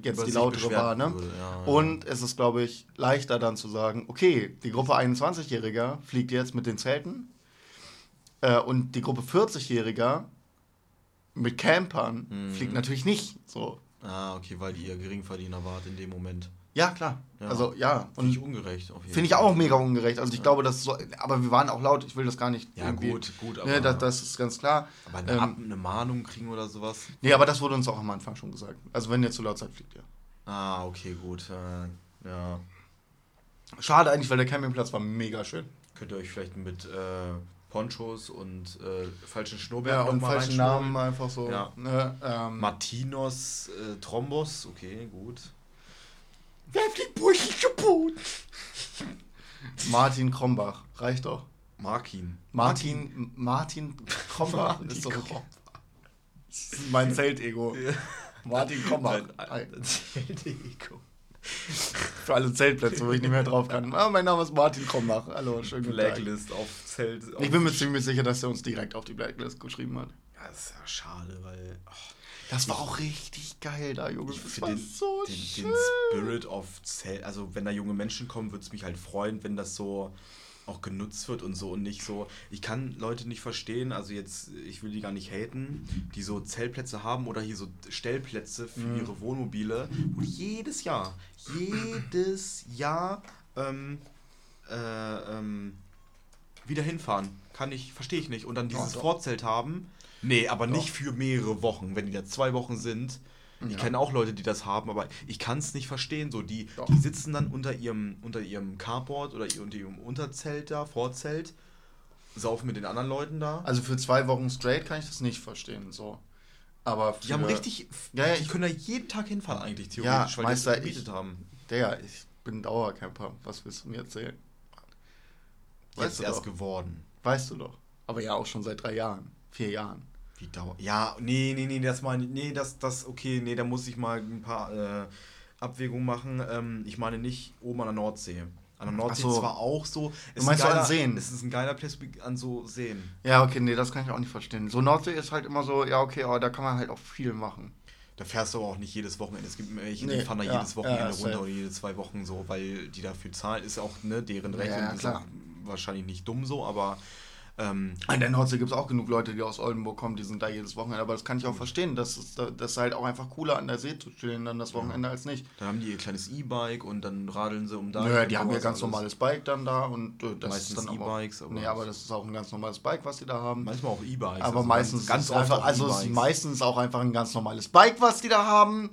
jetzt über die lautere war. Ne? Würde, ja, und ja. es ist, glaube ich, leichter dann zu sagen, okay, die Gruppe einundzwanzigjähriger fliegt jetzt mit den Zelten äh, und die Gruppe vierzigjähriger mit Campern mhm. fliegt natürlich nicht. So. Ah, okay, weil ihr Geringverdiener wart in dem Moment. Ja, klar. Ja. Also, ja. Finde ich ungerecht. Finde ich auch mega ungerecht. Also, ich ja. glaube, das so. Aber wir waren auch laut. Ich will das gar nicht. Ja, gut, gut. Aber, ne, das, das ist ganz klar. Aber eine, ähm, Ab- eine Mahnung kriegen oder sowas? Nee, aber das wurde uns auch am Anfang schon gesagt. Also, wenn ihr zu laut seid, fliegt ihr. Ah, okay, gut. Äh, ja. Schade eigentlich, weil der Campingplatz war mega schön. Könnt ihr euch vielleicht mit äh, Ponchos und äh, falschen Schnurrbärten ja, und falschen Namen einfach so. Ja. Ne, ähm, Martinos äh, Trombos. Okay, gut. Da fliegt Burschig kaputt. Martin Krombach. Reicht doch. Martin. Martin. Martin Krombach. Martin ist doch okay. Das ist mein Zeltego. Ja. Martin Krombach. Zeltego. Für alle Zeltplätze, wo ich nicht mehr drauf kann. Ah, mein Name ist Martin Krombach. Hallo, schön Blacklist auf Zelt. Auf ich bin mir ziemlich sicher, dass er uns direkt auf die Blacklist geschrieben hat. Ja, das ist ja schade, weil... Oh, das war auch richtig geil da, Junge. Das war den, so den, schön. Den Spirit of Zelt. Also, wenn da junge Menschen kommen, würde es mich halt freuen, wenn das so auch genutzt wird und so und nicht so. Ich kann Leute nicht verstehen, also jetzt, ich will die gar nicht haten, die so Zeltplätze haben oder hier so Stellplätze für mhm. ihre Wohnmobile, wo jedes Jahr, jedes Jahr ähm, äh, ähm, wieder hinfahren. Kann ich, verstehe ich nicht. Und dann dieses doch, doch. Vorzelt haben. Nee, aber doch. Nicht für mehrere Wochen, wenn die da zwei Wochen sind. Ich ja. kenne auch Leute, die das haben, aber ich kann es nicht verstehen. So, die, die sitzen dann unter ihrem, unter ihrem Carport oder unter ihrem Unterzelt da, Vorzelt, saufen mit den anderen Leuten da. Also für zwei Wochen straight kann ich das nicht verstehen. So. Aber für, die haben richtig. Ja, ja, die ich, können da jeden Tag hinfahren eigentlich, theoretisch, ja, weil Meister, die das gebietet haben. Der, ich bin Dauercamper. Was willst du mir erzählen? Weißt Jetzt du erst doch. geworden. Weißt du doch. Aber ja, auch schon seit drei Jahren, vier Jahren. Wie Dauer? Ja, nee, nee, nee, das meine ich, nee, das, das, okay, nee, da muss ich mal ein paar äh, Abwägungen machen. Ähm, ich meine nicht oben an der Nordsee. An der Nordsee so. Zwar auch so. Du meinst geiler, an Seen? Es ist ein geiler Platz an so Seen. Ja, okay, nee, das kann ich auch nicht verstehen. So Nordsee ist halt immer so, ja, okay, aber da kann man halt auch viel machen. Da fährst du aber auch nicht jedes Wochenende. Es gibt welche, nee, die fahren da ja, jedes Wochenende ja, runter oder jede zwei Wochen so, weil die dafür zahlen. Ist auch, ne, deren Rechnung ja, ja, ist auch wahrscheinlich nicht dumm so, aber... Ähm, An der Nordsee gibt es auch genug Leute, die aus Oldenburg kommen, die sind da jedes Wochenende, aber das kann ich auch verstehen, das ist, das ist halt auch einfach cooler an der See zu chillen dann das Wochenende ja. als nicht. Dann haben die ihr kleines E-Bike und dann radeln sie um da. Naja, die haben ja ganz alles. normales Bike dann da und äh, das meistens ist dann auch, E-Bikes, aber nee, aber das ist auch ein ganz normales Bike, was die da haben. Manchmal auch E-Bikes. Aber also meistens ganz ist ganz einfach, also ist meistens auch einfach ein ganz normales Bike, was die da haben.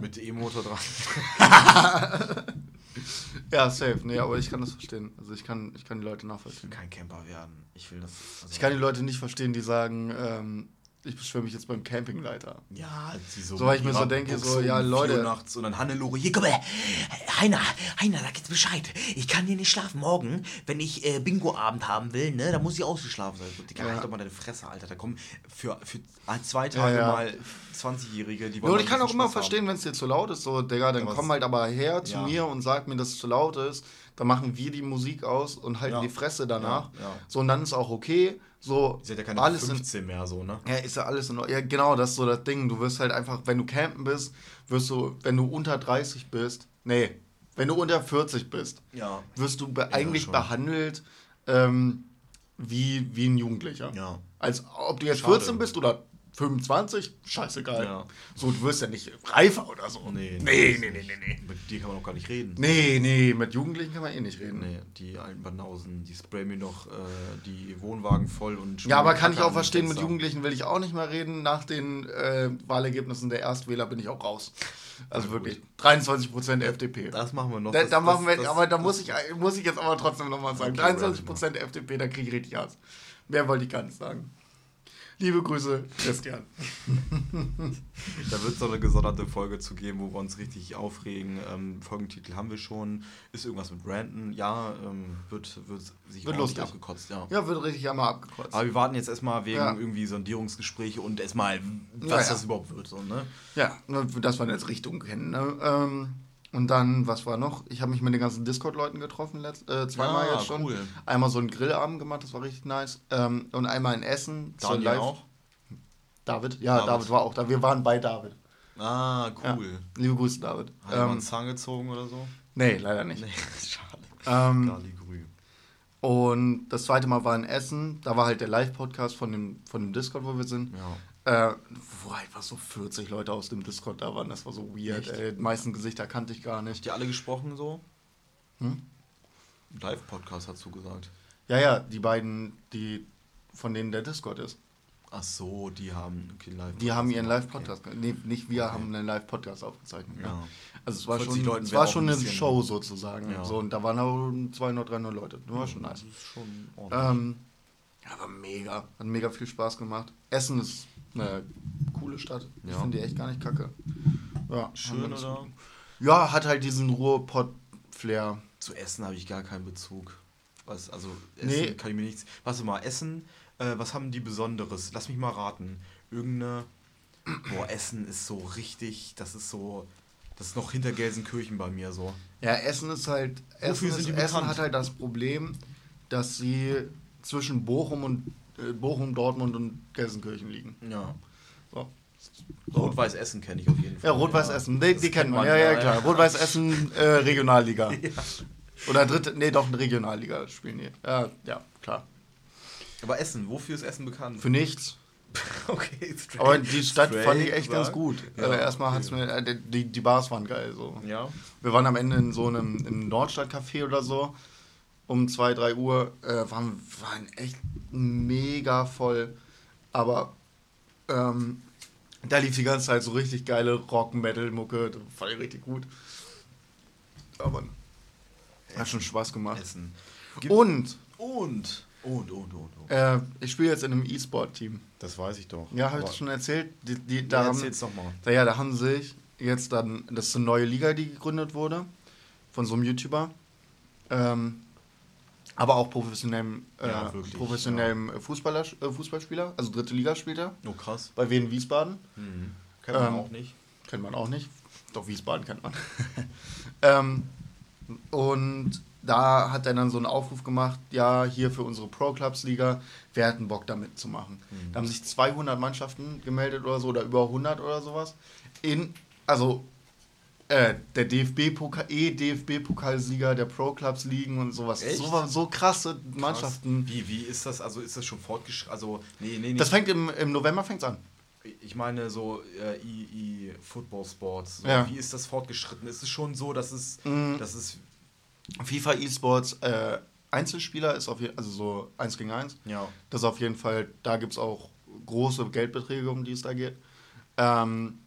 Mit E-Motor dran. Ja, safe. Nee, aber ich kann das verstehen. Also ich kann, ich kann die Leute nachvollziehen. Ich will kein Camper werden. Ich will das... Also ich kann die Leute nicht verstehen, die sagen, ähm, ich beschwöre mich jetzt beim Campingleiter. Ja, die so... So, weil ich mir so denke, so, ja, Leute... Nachts und dann Hannelore, hier, komm her, Heiner, Heiner, sag jetzt Bescheid. Ich kann hier nicht schlafen. Morgen, wenn ich äh, Bingo-Abend haben will, ne, da muss ich ausgeschlafen sein. Die kann ja. halt doch mal deine Fresse, Alter. Da kommen für, für zwei Tage ja, ja. mal zwanzigjährige, die wollen... Und ich kann auch immer verstehen, wenn es dir zu laut ist, so, Digga, dann ja, komm halt aber her zu ja. mir und sag mir, dass es zu laut ist. Dann machen wir die Musik aus und halten ja. die Fresse danach. Ja, ja. So, und dann ist auch okay. So, ist ja keine alles fünfzehn in, mehr so, ne? Ja, ist ja alles in Ordnung. Ja, genau, das ist so das Ding. Du wirst halt einfach, wenn du campen bist, wirst du, wenn du unter dreißig bist, nee, wenn du unter vierzig bist, ja. wirst du be- ja, eigentlich schon. behandelt ähm, wie, wie ein Jugendlicher. Ja. Als ob du jetzt Schade. vierzehn bist oder fünfundzwanzig, scheißegal. Ja. So, du wirst ja nicht reifer oder so. Nee, nee, nee, nee, nee, nee. Mit dir kann man doch gar nicht reden. Nee, nee, mit Jugendlichen kann man eh nicht reden. Nee, die alten Banausen, die sprayen mir noch äh, die Wohnwagen voll und... Ja, aber kann ich auch verstehen, mit Jugendlichen will ich auch nicht mehr reden. Nach den äh, Wahlergebnissen der Erstwähler bin ich auch raus. Also ja, wirklich, dreiundzwanzig Prozent F D P. Das machen wir noch. Da, das, da machen wir, das, aber da das, muss, ich, muss ich jetzt aber trotzdem nochmal sagen. Okay, dreiundzwanzig Prozent F D P, da kriege ich richtig Hass. Mehr wollte ich gar nicht sagen. Liebe Grüße, Christian. Da wird es noch eine gesonderte Folge zu geben, wo wir uns richtig aufregen. Ähm, Folgentitel haben wir schon. Ist irgendwas mit Brandon? Ja, ähm, wird, wird sich wird lustig abgekotzt. Ja. ja, wird richtig einmal abgekotzt. Aber wir warten jetzt erstmal wegen ja. irgendwie Sondierungsgespräche und erstmal, was ja, ja. das überhaupt wird. So, ne? Ja, dass wir jetzt Richtung kennen. Ne? Ähm, und dann, was war noch? Ich habe mich mit den ganzen Discord-Leuten getroffen, letzt, äh, zweimal ja, jetzt schon. Cool. Einmal so einen Grillabend gemacht, das war richtig nice. Ähm, und einmal in Essen. Daniel live. auch? David? Ja, David. David war auch da. Wir waren bei David. Ah, cool. Ja. Liebe Grüße, David. Hat ähm, er mal einen Zahn gezogen oder so? Nee, leider nicht. Nee, schade. Ähm, Grün. Und das zweite Mal war in Essen. Da war halt der Live-Podcast von dem, von dem Discord, wo wir sind. Ja. Äh, wo einfach so vierzig Leute aus dem Discord da waren, das war so weird, Echt? ey. Die meisten Gesichter kannte ich gar nicht. Die alle gesprochen so? Hm? Live-Podcast hast du gesagt. Ja, ja, die beiden, die von denen der Discord ist. Ach so, die haben okay, Live-Podcast. Die haben ihren Live-Podcast, okay. nee, nicht wir okay. haben einen Live-Podcast aufgezeichnet. Ja. Ja. Also es war schon, es war schon ein eine Show sozusagen. Ja. So, und da waren auch zweihundert, dreihundert Leute, das war ja, schon nice. Das ist schon ordentlich. Ähm, aber mega, hat mega viel Spaß gemacht. Essen ist eine coole Stadt. Ja. Ich finde die echt gar nicht kacke. Ja, schön, oder? Ja, hat halt diesen Ruhrpott Flair. Zu Essen habe ich gar keinen Bezug. Was, also Essen nee. kann ich mir nichts... Warte mal, Essen, äh, was haben die Besonderes? Lass mich mal raten. Irgendeine... Boah, Essen ist so richtig, das ist so... Das ist noch hinter Gelsenkirchen bei mir so. Ja, Essen ist halt... Essen, ist, Essen hat halt das Problem, dass sie zwischen Bochum und äh, Bochum, Dortmund und Gelsenkirchen liegen. Ja. So. So. Rot-Weiß Essen kenne ich auf jeden Fall. Ja, Rot-Weiß ja. Essen, die, die kennt man. Ja, ja, klar. Rot-Weiß Essen, äh, Regionalliga. Ja. Oder dritte, nee, doch eine Regionalliga spielen die. Ja, ja, klar. Aber Essen, wofür ist Essen bekannt? Für nichts. Okay, strange. Aber die Stadt strange fand ich echt sagen. ganz gut. Ja. Also erstmal hat's mir, äh, die, die Bars waren geil. So. Ja. Wir waren am Ende in so einem im Nordstadtcafé oder so. Um zwei, drei Uhr äh, waren, waren echt mega voll. Aber ähm, da lief die ganze Zeit so richtig geile Rock-Metal-Mucke. Das fand ich richtig gut. Aber Essen. Hat schon Spaß gemacht. Essen. Und, und, und, und, und. und. Äh, ich spiele jetzt in einem E-Sport-Team. Das weiß ich doch. Ja, habe ich schon erzählt. Die, die, da ja, erzähl's haben, nochmal. Da, ja, da haben sich jetzt dann, das ist eine neue Liga, die gegründet wurde, von so einem YouTuber. Ähm, aber auch professionellem, äh, ja, wirklich, professionellem ja. Fußballer, äh, Fußballspieler, also dritte Liga spielt er. Oh, krass. Bei Wien Wiesbaden. Mhm. Kennt man ähm, auch nicht. Kennt man auch nicht. Doch, Wiesbaden kennt man. ähm, Und da hat er dann so einen Aufruf gemacht, ja, hier für unsere Pro-Clubs-Liga, wer hat einen Bock da mitzumachen? Mhm. Da haben sich zweihundert Mannschaften gemeldet oder so, oder über hundert oder sowas. In, also äh, der D F B-Pokal, E-D F B-Pokalsieger, der Pro-Clubs-Ligen und sowas. So, so krasse Mannschaften. Krass. Wie, wie ist das, also ist das schon fortgeschritten? Also, nee, nee, nee. Das fängt im, im November fängt's an. Ich meine so äh, I, I, Football Sports. So, ja. Wie ist das fortgeschritten? Ist es schon so, dass es, mm. dass es FIFA E-Sports äh, Einzelspieler ist, auf je- also so eins gegen eins. Ja. Das ist auf jeden Fall, da gibt es auch große Geldbeträge, um die es da geht. Ähm,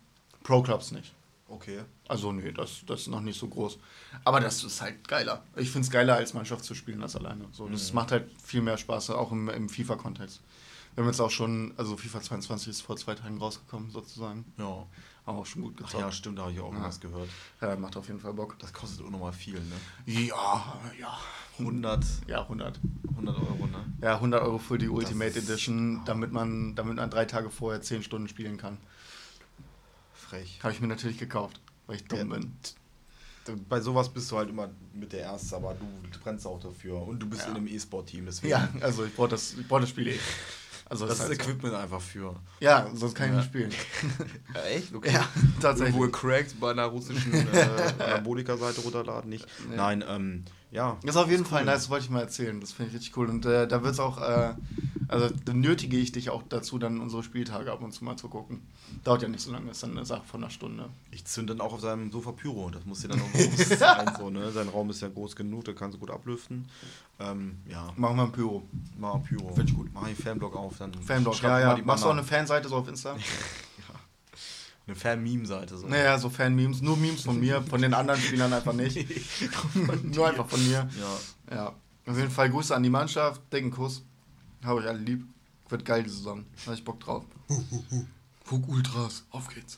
Pro-Clubs nicht. Okay. Also nee, das, das ist noch nicht so groß. Aber das ist halt geiler. Ich finde es geiler, als Mannschaft zu spielen, als alleine. So, das mm. macht halt viel mehr Spaß, auch im, im FIFA-Kontext. Wir haben jetzt auch schon, also FIFA zweiundzwanzig ist vor zwei Tagen rausgekommen, sozusagen. Ja. Haben auch schon gut gezockt. Ja, stimmt, da habe ich auch irgendwas ja. gehört. Ja, macht auf jeden Fall Bock. Das kostet unnormal viel, ne? Ja, ja. hundert. Ja, hundert. hundert Euro, ne? Ja, hundert Euro für die Ultimate das Edition, damit man, damit man drei Tage vorher zehn Stunden spielen kann. Frech. Habe ich mir natürlich gekauft, weil ich dumm ja. bin. Bei sowas bist du halt immer mit der Erste, aber du brennst auch dafür. Und du bist ja. in einem E-Sport-Team, deswegen. Ja, also ich brauche das, brauch das Spiel eh. Also das, das ist halt Equipment so. Einfach für. Ja, sonst kann ich ja. nicht spielen. Ja, echt? Okay. Ja, tatsächlich. Irgendwo gecrackt bei einer russischen äh, Anabolika-Seite runterladen, nicht? Nee. Nein, ähm, ja. Das ist auf jeden ist Fall cool. Nice, wollte ich mal erzählen. Das finde ich richtig cool. Und äh, da wird's auch, äh, also da nötige ich dich auch dazu, dann unsere Spieltage ab und zu mal zu gucken. Dauert ja nicht so lange, das ist dann eine Sache von einer Stunde. Ich zünde dann auch auf seinem Sofa Pyro. Das muss dir dann auch groß sein. So, ne? Sein Raum ist ja groß genug, da kannst du gut ablüften. Ähm, ja. Machen wir ein Pyro. Mal ein Pyro. Finde ich gut. Mach einen Fanblog auf. Dann Fanblog, ja, ja. Machst du auch eine Fanseite so auf Insta? Ja. Eine Fan-Meme-Seite so. Naja, so Fan-Memes. Nur Memes von mir, von den anderen Spielern einfach nicht. Nur einfach von mir. Ja. ja. Auf jeden Fall Grüße an die Mannschaft. Dicken Kuss. Hab euch alle lieb. Wird geil, die Saison. Habe ich Bock drauf. Guck Ultras. Auf geht's.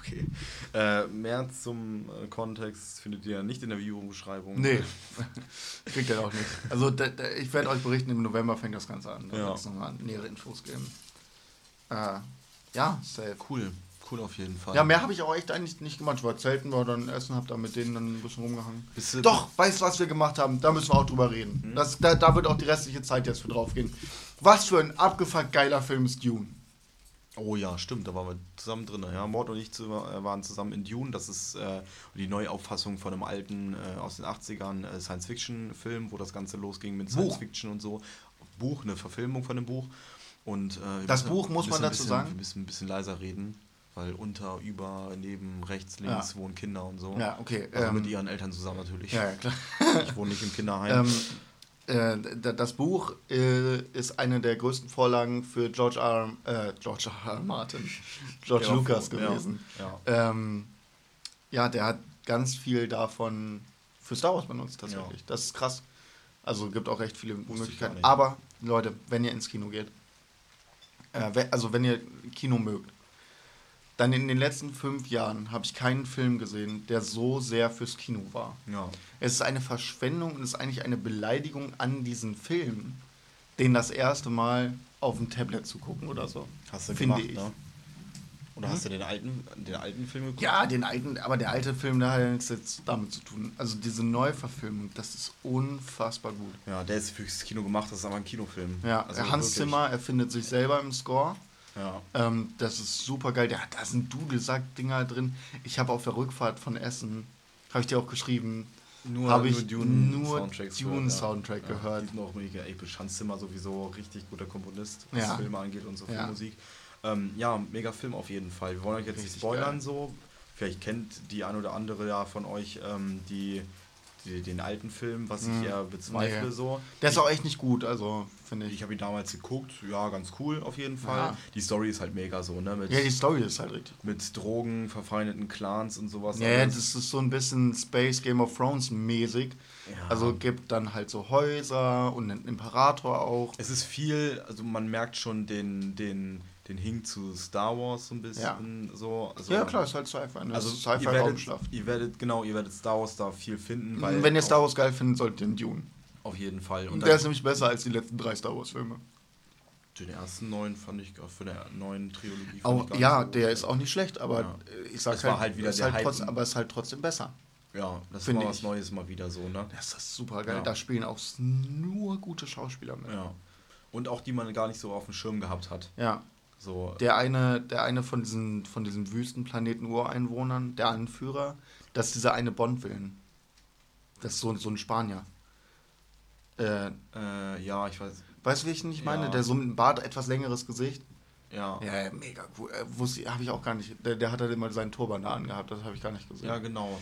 Okay. Äh, mehr zum äh, Kontext findet ihr nicht in der Videobeschreibung. Nee. Kriegt ihr auch nicht. Also da, da, ich werde euch berichten, im November fängt das Ganze an. Da ja. wird es nochmal nähere Infos geben. Äh, ja, safe. Cool. Cool auf jeden Fall. Ja, mehr habe ich auch echt eigentlich nicht gemacht. Ich war zelten, war dann essen, hab da mit denen dann ein bisschen rumgehangen. Bisschen Doch, weißt du, was wir gemacht haben? Da müssen wir auch drüber reden. Hm? Das, da, da wird auch die restliche Zeit jetzt für drauf gehen. Was für ein abgefuckt geiler Film ist Dune. Oh ja, stimmt, da waren wir zusammen drin. Ja, Mord und ich zu, äh, waren zusammen in Dune. Das ist äh, die Neuauffassung von einem alten, äh, aus den achtzigern äh, Science-Fiction-Film, wo das Ganze losging mit Science-Fiction und so. Buch, eine Verfilmung von einem Buch. Und, äh, das müssen, Buch muss müssen, man dazu bisschen, sagen. Wir müssen ein bisschen leiser reden, weil unter, über, neben, rechts, links ja. wohnen Kinder und so. Ja, okay. Also ähm, mit ihren Eltern zusammen natürlich. Ja, ja klar. Ich wohne nicht im Kinderheim. Ähm, Das Buch äh, ist eine der größten Vorlagen für George R. Äh, George R. Martin, George ja, Lucas gewesen. Ja, ja. Ähm, ja, der hat ganz viel davon für Star Wars benutzt tatsächlich. Ja. Das ist krass. Also gibt auch recht viele Möglichkeiten. Aber Leute, wenn ihr ins Kino geht, äh, also wenn ihr Kino mögt, dann in den letzten fünf Jahren habe ich keinen Film gesehen, der so sehr fürs Kino war. Ja. Es ist eine Verschwendung und es ist eigentlich eine Beleidigung an diesen Film, den das erste Mal auf dem Tablet zu gucken oder so. Hast du gemacht, ich. ne? Oder hm? hast du den alten, den alten Film geguckt? Ja, den alten, aber der alte Film, der hat ja nichts jetzt damit zu tun. Also diese Neuverfilmung, das ist unfassbar gut. Ja, der ist fürs Kino gemacht, das ist aber ein Kinofilm. Ja, also Hans Zimmer erfindet sich selber im Score. Ja. Ähm, das ist super geil. Ja, da sind Dudelsack-Dinger drin. Ich habe auf der Rückfahrt von Essen, habe ich dir auch geschrieben, nur, habe nur ich Dune-Soundtrack Dune Dune ja. gehört. Ja, die noch mega episch. Hans Zimmer sowieso richtig guter Komponist, was ja. Filme angeht und so viel ja. Musik. Ähm, ja, mega Film auf jeden Fall. Wir wollen euch jetzt nicht spoilern geil. so. Vielleicht kennt die ein oder andere ja von euch ähm, die, die, den alten Film, was mhm. ich eher bezweifle nee. so. Der ist ich, auch echt nicht gut, also finde ich. Ich habe ihn damals geguckt, ja, ganz cool auf jeden Fall. Ja. Die Story ist halt mega so, ne? Mit, ja, die Story ist halt richtig. Mit Drogen, verfeindeten Clans und sowas. Ja, alles. Das ist so ein bisschen Space Game of Thrones mäßig. Ja. Also gibt dann halt so Häuser und einen Imperator auch. Es ist viel, also man merkt schon den... den Den Hink zu Star Wars so ein bisschen ja. so. Also, ja klar, ist halt Sci-Fi. Ne? Also Sci-Fi-Raumschlacht. Ihr, ihr werdet, genau, ihr werdet Star Wars da viel finden. Weil wenn ihr Star Wars geil findet, solltet ihr den Dune. Auf jeden Fall. Und der ist nämlich besser als die letzten drei Star Wars-Filme. Den ersten neuen fand ich, von der neuen Trilogie auch, ich Ja, so der gut. ist auch nicht schlecht, aber ja. ich sag das halt, war halt wieder ist der halt trotz, aber es ist halt trotzdem besser. Ja, das ist was Neues mal wieder so, ne? Das ist super geil. Ja. Da spielen auch nur gute Schauspieler mit. Ja. Und auch die man gar nicht so auf dem Schirm gehabt hat. Ja. So. Der eine, der eine von diesen von diesen Wüstenplaneten-Ureinwohnern, der Anführer, das ist dieser eine Bond-Villain. Das ist so, so ein Spanier. Äh, äh, ja, ich weiß. Weißt du, wie ich nicht meine? Ja. Der so mit dem Bart, etwas längeres Gesicht. Ja. Ja, mega cool. Wusste, habe ich auch gar nicht. Der, der hat halt immer seinen Turban da angehabt, das habe ich gar nicht gesehen. Ja, genau.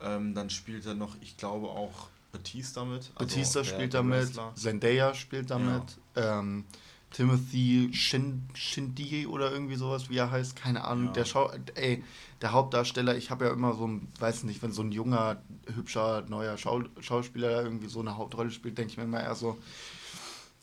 Ähm, dann spielt er noch, ich glaube auch Batista mit. Batista also spielt damit, Zendaya spielt damit. Ja. Ähm, Timothée Chalamet oder irgendwie sowas, wie er heißt, keine Ahnung. Ja. Der Schau- ey, der Hauptdarsteller, ich habe ja immer so ein, weiß nicht, wenn so ein junger, hübscher, neuer Schau- Schauspieler irgendwie so eine Hauptrolle spielt, denke ich mir immer eher so,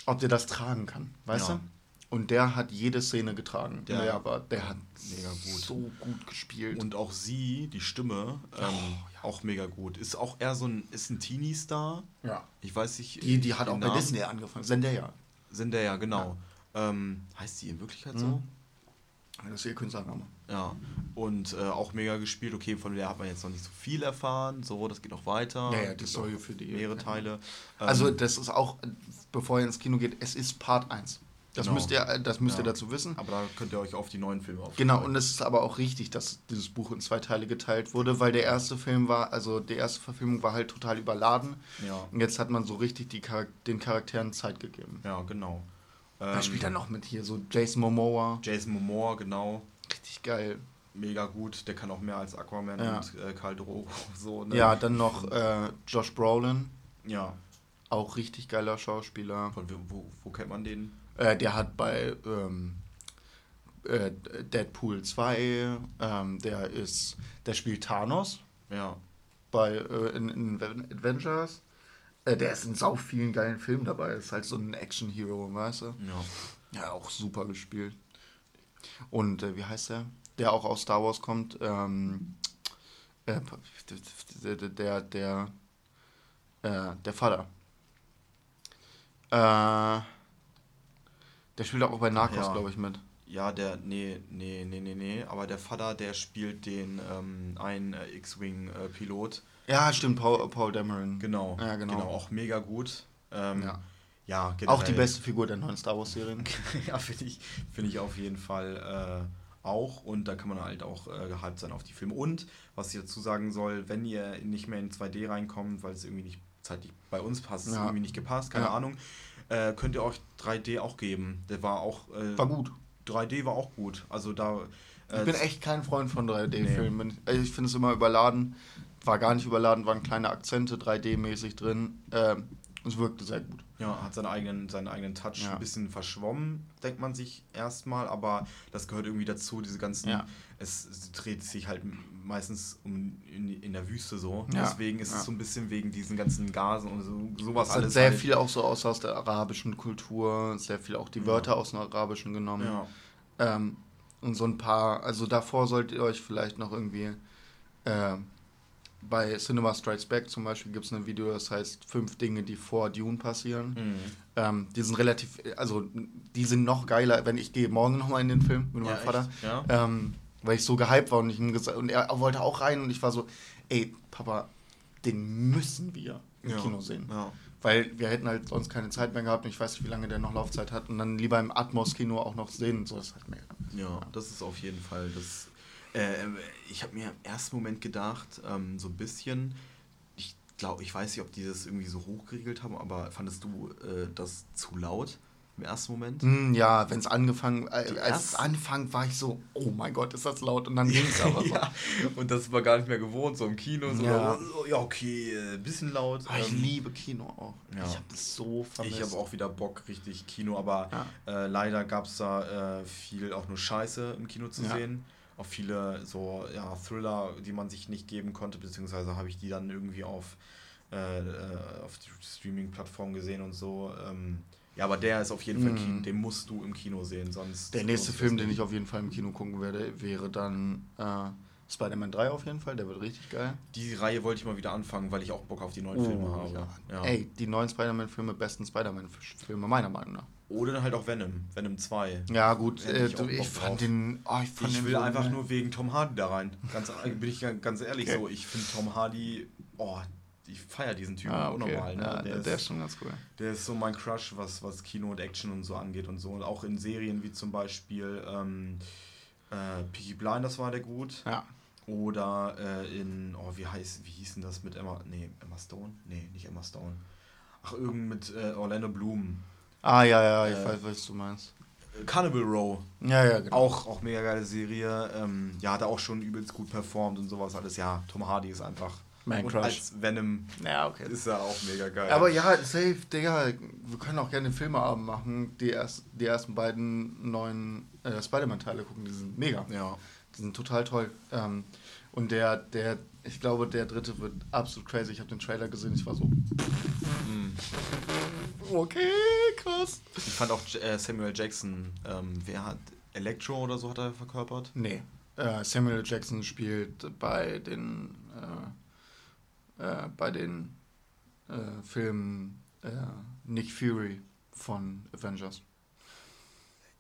ob der das tragen kann, weißt ja. du? Und der hat jede Szene getragen. Der, naja, aber der hat mega gut. so gut gespielt. Und auch sie, die Stimme, ähm, oh, ja. auch mega gut. Ist auch eher so ein, ist ein Teenie-Star. Ja. Ich weiß nicht. Die, die hat auch Namen. bei Disney angefangen. Zendaya. Zendaya, genau. Ja. Ähm, heißt die in Wirklichkeit mhm. so? Das ist ihr Künstlername. Ja, und äh, auch mega gespielt. Okay, von der hat man jetzt noch nicht so viel erfahren. So, das geht noch weiter. Ja, ja, die Story für die. Mehrere ja. Teile. Also das ist auch, bevor ihr ins Kino geht, es ist Part eins. Das genau. müsst, ihr, das müsst ja. ihr dazu wissen. Aber da könnt ihr euch auf die neuen Filme aufschreiben. Genau, und es ist aber auch richtig, dass dieses Buch in zwei Teile geteilt wurde, weil der erste Film war, also die erste Verfilmung war halt total überladen. Ja. Und jetzt hat man so richtig die Charak- den Charakteren Zeit gegeben. Ja, genau. Da ähm, spielt er noch mit hier, so Jason Momoa. Jason Momoa, genau. Richtig geil. Mega gut, der kann auch mehr als Aquaman ja. und äh, Khal Drogo. So, ne? Ja, dann noch äh, Josh Brolin. Ja. Auch richtig geiler Schauspieler. Von wo, wo kennt man den? Der hat bei ähm, äh, Deadpool zwei, ähm, der ist, der spielt Thanos ja. bei äh, in, in Avengers. Äh, der ist in sau vielen geilen Filmen dabei. Ist halt so ein Action-Hero, weißt du? Ja. Ja, auch super gespielt. Und äh, wie heißt der? Der auch aus Star Wars kommt. Ähm, äh, der, der, der, äh, der Vater. Äh. Der spielt auch bei Narcos, ja. glaube ich, mit. Ja, der, nee, nee, nee, nee, nee. Aber der Vater, der spielt den, ähm, einen äh, X-Wing-Pilot. Äh, ja, stimmt, Paul, Paul Dameron. Genau. Ja, genau. Genau, auch mega gut. Ähm, ja. ja generell, auch die beste Figur der neuen Star Wars-Serien. Ja, finde ich, find ich auf jeden Fall äh, auch. Und da kann man halt auch äh, gehypt sein auf die Filme. Und, was ich dazu sagen soll, wenn ihr nicht mehr in zwei D reinkommt, weil es irgendwie nicht zeitlich bei uns passt, ja. ist irgendwie nicht gepasst, keine ja. Ahnung. Äh, könnt ihr euch drei D auch geben. Der war auch... Äh, war gut. drei D war auch gut. Also da... Äh, ich bin echt kein Freund von drei D-Filmen. Nee. Ich finde es immer überladen. War gar nicht überladen, waren kleine Akzente drei D-mäßig drin. Ähm, es wirkte sehr gut. Ja, hat seinen eigenen, seinen eigenen Touch ja. ein bisschen verschwommen, denkt man sich erstmal. Aber das gehört irgendwie dazu, diese ganzen... Ja. Es, es dreht sich halt meistens um in, in der Wüste so. Ja. Deswegen ist ja. es so ein bisschen wegen diesen ganzen Gasen und so, sowas alles. Es hat sehr halt viel auch so aus, aus der arabischen Kultur, sehr viel auch die Wörter ja. aus dem Arabischen genommen. Ja. Ähm, Und so ein paar, also davor solltet ihr euch vielleicht noch irgendwie, äh, bei Cinema Strikes Back zum Beispiel gibt es ein Video, das heißt fünf Dinge, die vor Dune passieren. Mhm. Ähm, die sind relativ, also die sind noch geiler, wenn ich gehe morgen nochmal in den Film mit ja, meinem Vater, ja. ähm, weil ich so gehypt war und, ich ihm gesagt, und er wollte auch rein und ich war so, ey, Papa, den müssen wir im ja. Kino sehen. Ja. Weil wir hätten halt sonst keine Zeit mehr gehabt und ich weiß nicht, wie lange der noch Laufzeit hat und dann lieber im Atmos-Kino auch noch sehen. So ist halt mega. Ja, das ist auf jeden Fall. Das, äh, ich habe mir im ersten Moment gedacht, ähm, so ein bisschen, ich glaube, ich weiß nicht, ob die das irgendwie so hochgeregelt haben, aber fandest du äh, das zu laut im ersten Moment? Mm, ja, wenn es angefangen, äh, als es anfang war ich so, oh mein Gott, ist das laut und dann ging es aber so. Ja. Und das war gar nicht mehr gewohnt, so im Kino, so, ja, ja okay, ein bisschen laut. Aber ich ähm, liebe Kino auch. Ja. Ich habe das so vermisst. Ich habe auch wieder Bock, richtig Kino, aber ja. äh, leider gab es da äh, viel auch nur Scheiße im Kino zu ja. sehen. Auch viele so ja, Thriller, die man sich nicht geben konnte, beziehungsweise habe ich die dann irgendwie auf, äh, auf Streaming-Plattformen gesehen und so. Ähm, Ja, aber der ist auf jeden Fall, Kino, den musst du im Kino sehen, sonst... Der nächste Film, den ich auf jeden Fall im Kino gucken werde, wäre dann äh, Spider-Man drei auf jeden Fall, der wird richtig geil. Die Reihe wollte ich mal wieder anfangen, weil ich auch Bock auf die neuen oh, Filme habe. Ja. Ja. Ey, die neuen Spider-Man-Filme, besten Spider-Man-Filme, meiner Meinung nach. Oder dann halt auch Venom, Venom zwei. Ja gut, äh, ich, ich fand den... Oh, ich fand ich den will einfach geil. Nur wegen Tom Hardy da rein, ganz, bin ich ganz ehrlich okay. so, ich finde Tom Hardy... Oh, ich feiere diesen Typen ah, okay. unnormal. Ne? Ja, der, der ist schon ganz cool. Der ist so mein Crush, was, was Kino und Action und so angeht und so. Und auch in Serien wie zum Beispiel ähm, äh, Peaky Blinders war der gut. Ja. Oder äh, in, oh, wie heißt, wie hieß denn das mit Emma, nee, Emma Stone? Nee, nicht Emma Stone. Ach, irgend mit äh, Orlando Bloom. Ah, ja, ja, ich äh, weiß, was du meinst. Carnival Row. Ja, ja, genau. Auch, auch mega geile Serie. Ähm, ja, hat er auch schon übelst gut performt und sowas alles. Ja, Tom Hardy ist einfach... Mein und Crush. Als Venom ja, okay. ist ja auch mega geil. Aber ja, safe, Digga, wir können auch gerne Filmeabend machen, die, erst, die ersten beiden neuen äh, Spider-Man-Teile gucken, die sind mega. Ja. Die sind total toll. Ähm, und der, der, ich glaube, der dritte wird absolut crazy. Ich habe den Trailer gesehen, ich war so... Mhm. Okay, krass. Ich fand auch äh, Samuel Jackson, ähm, wer hat... Electro oder so hat er verkörpert? Nee, äh, Samuel Jackson spielt bei den... Äh, Äh, bei den äh, Filmen äh, Nick Fury von Avengers.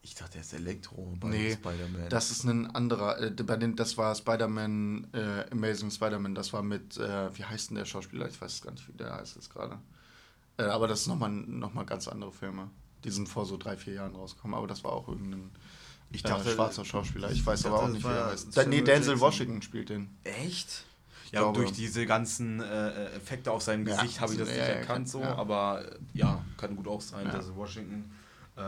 Ich dachte, der ist Elektro bei nee, Spider-Man. Das ist ein anderer. Äh, bei den, das war Spider-Man, äh, Amazing Spider-Man. Das war mit, äh, wie heißt denn der Schauspieler? Ich weiß gar nicht, wie der heißt jetzt gerade. Äh, aber das sind nochmal noch mal ganz andere Filme. Die sind vor so drei, vier Jahren rausgekommen. Aber das war auch irgendein ich dachte, äh, schwarzer Schauspieler. Ich weiß ich aber dachte, auch nicht, wie der heißt. Da, nee, Denzel Jackson. Washington spielt den. Echt? Ja, glaube, durch diese ganzen äh, Effekte auf seinem Gesicht ja, habe ich das nicht ja, erkannt, so, ja. aber ja, kann gut auch sein, ja. dass Washington, äh,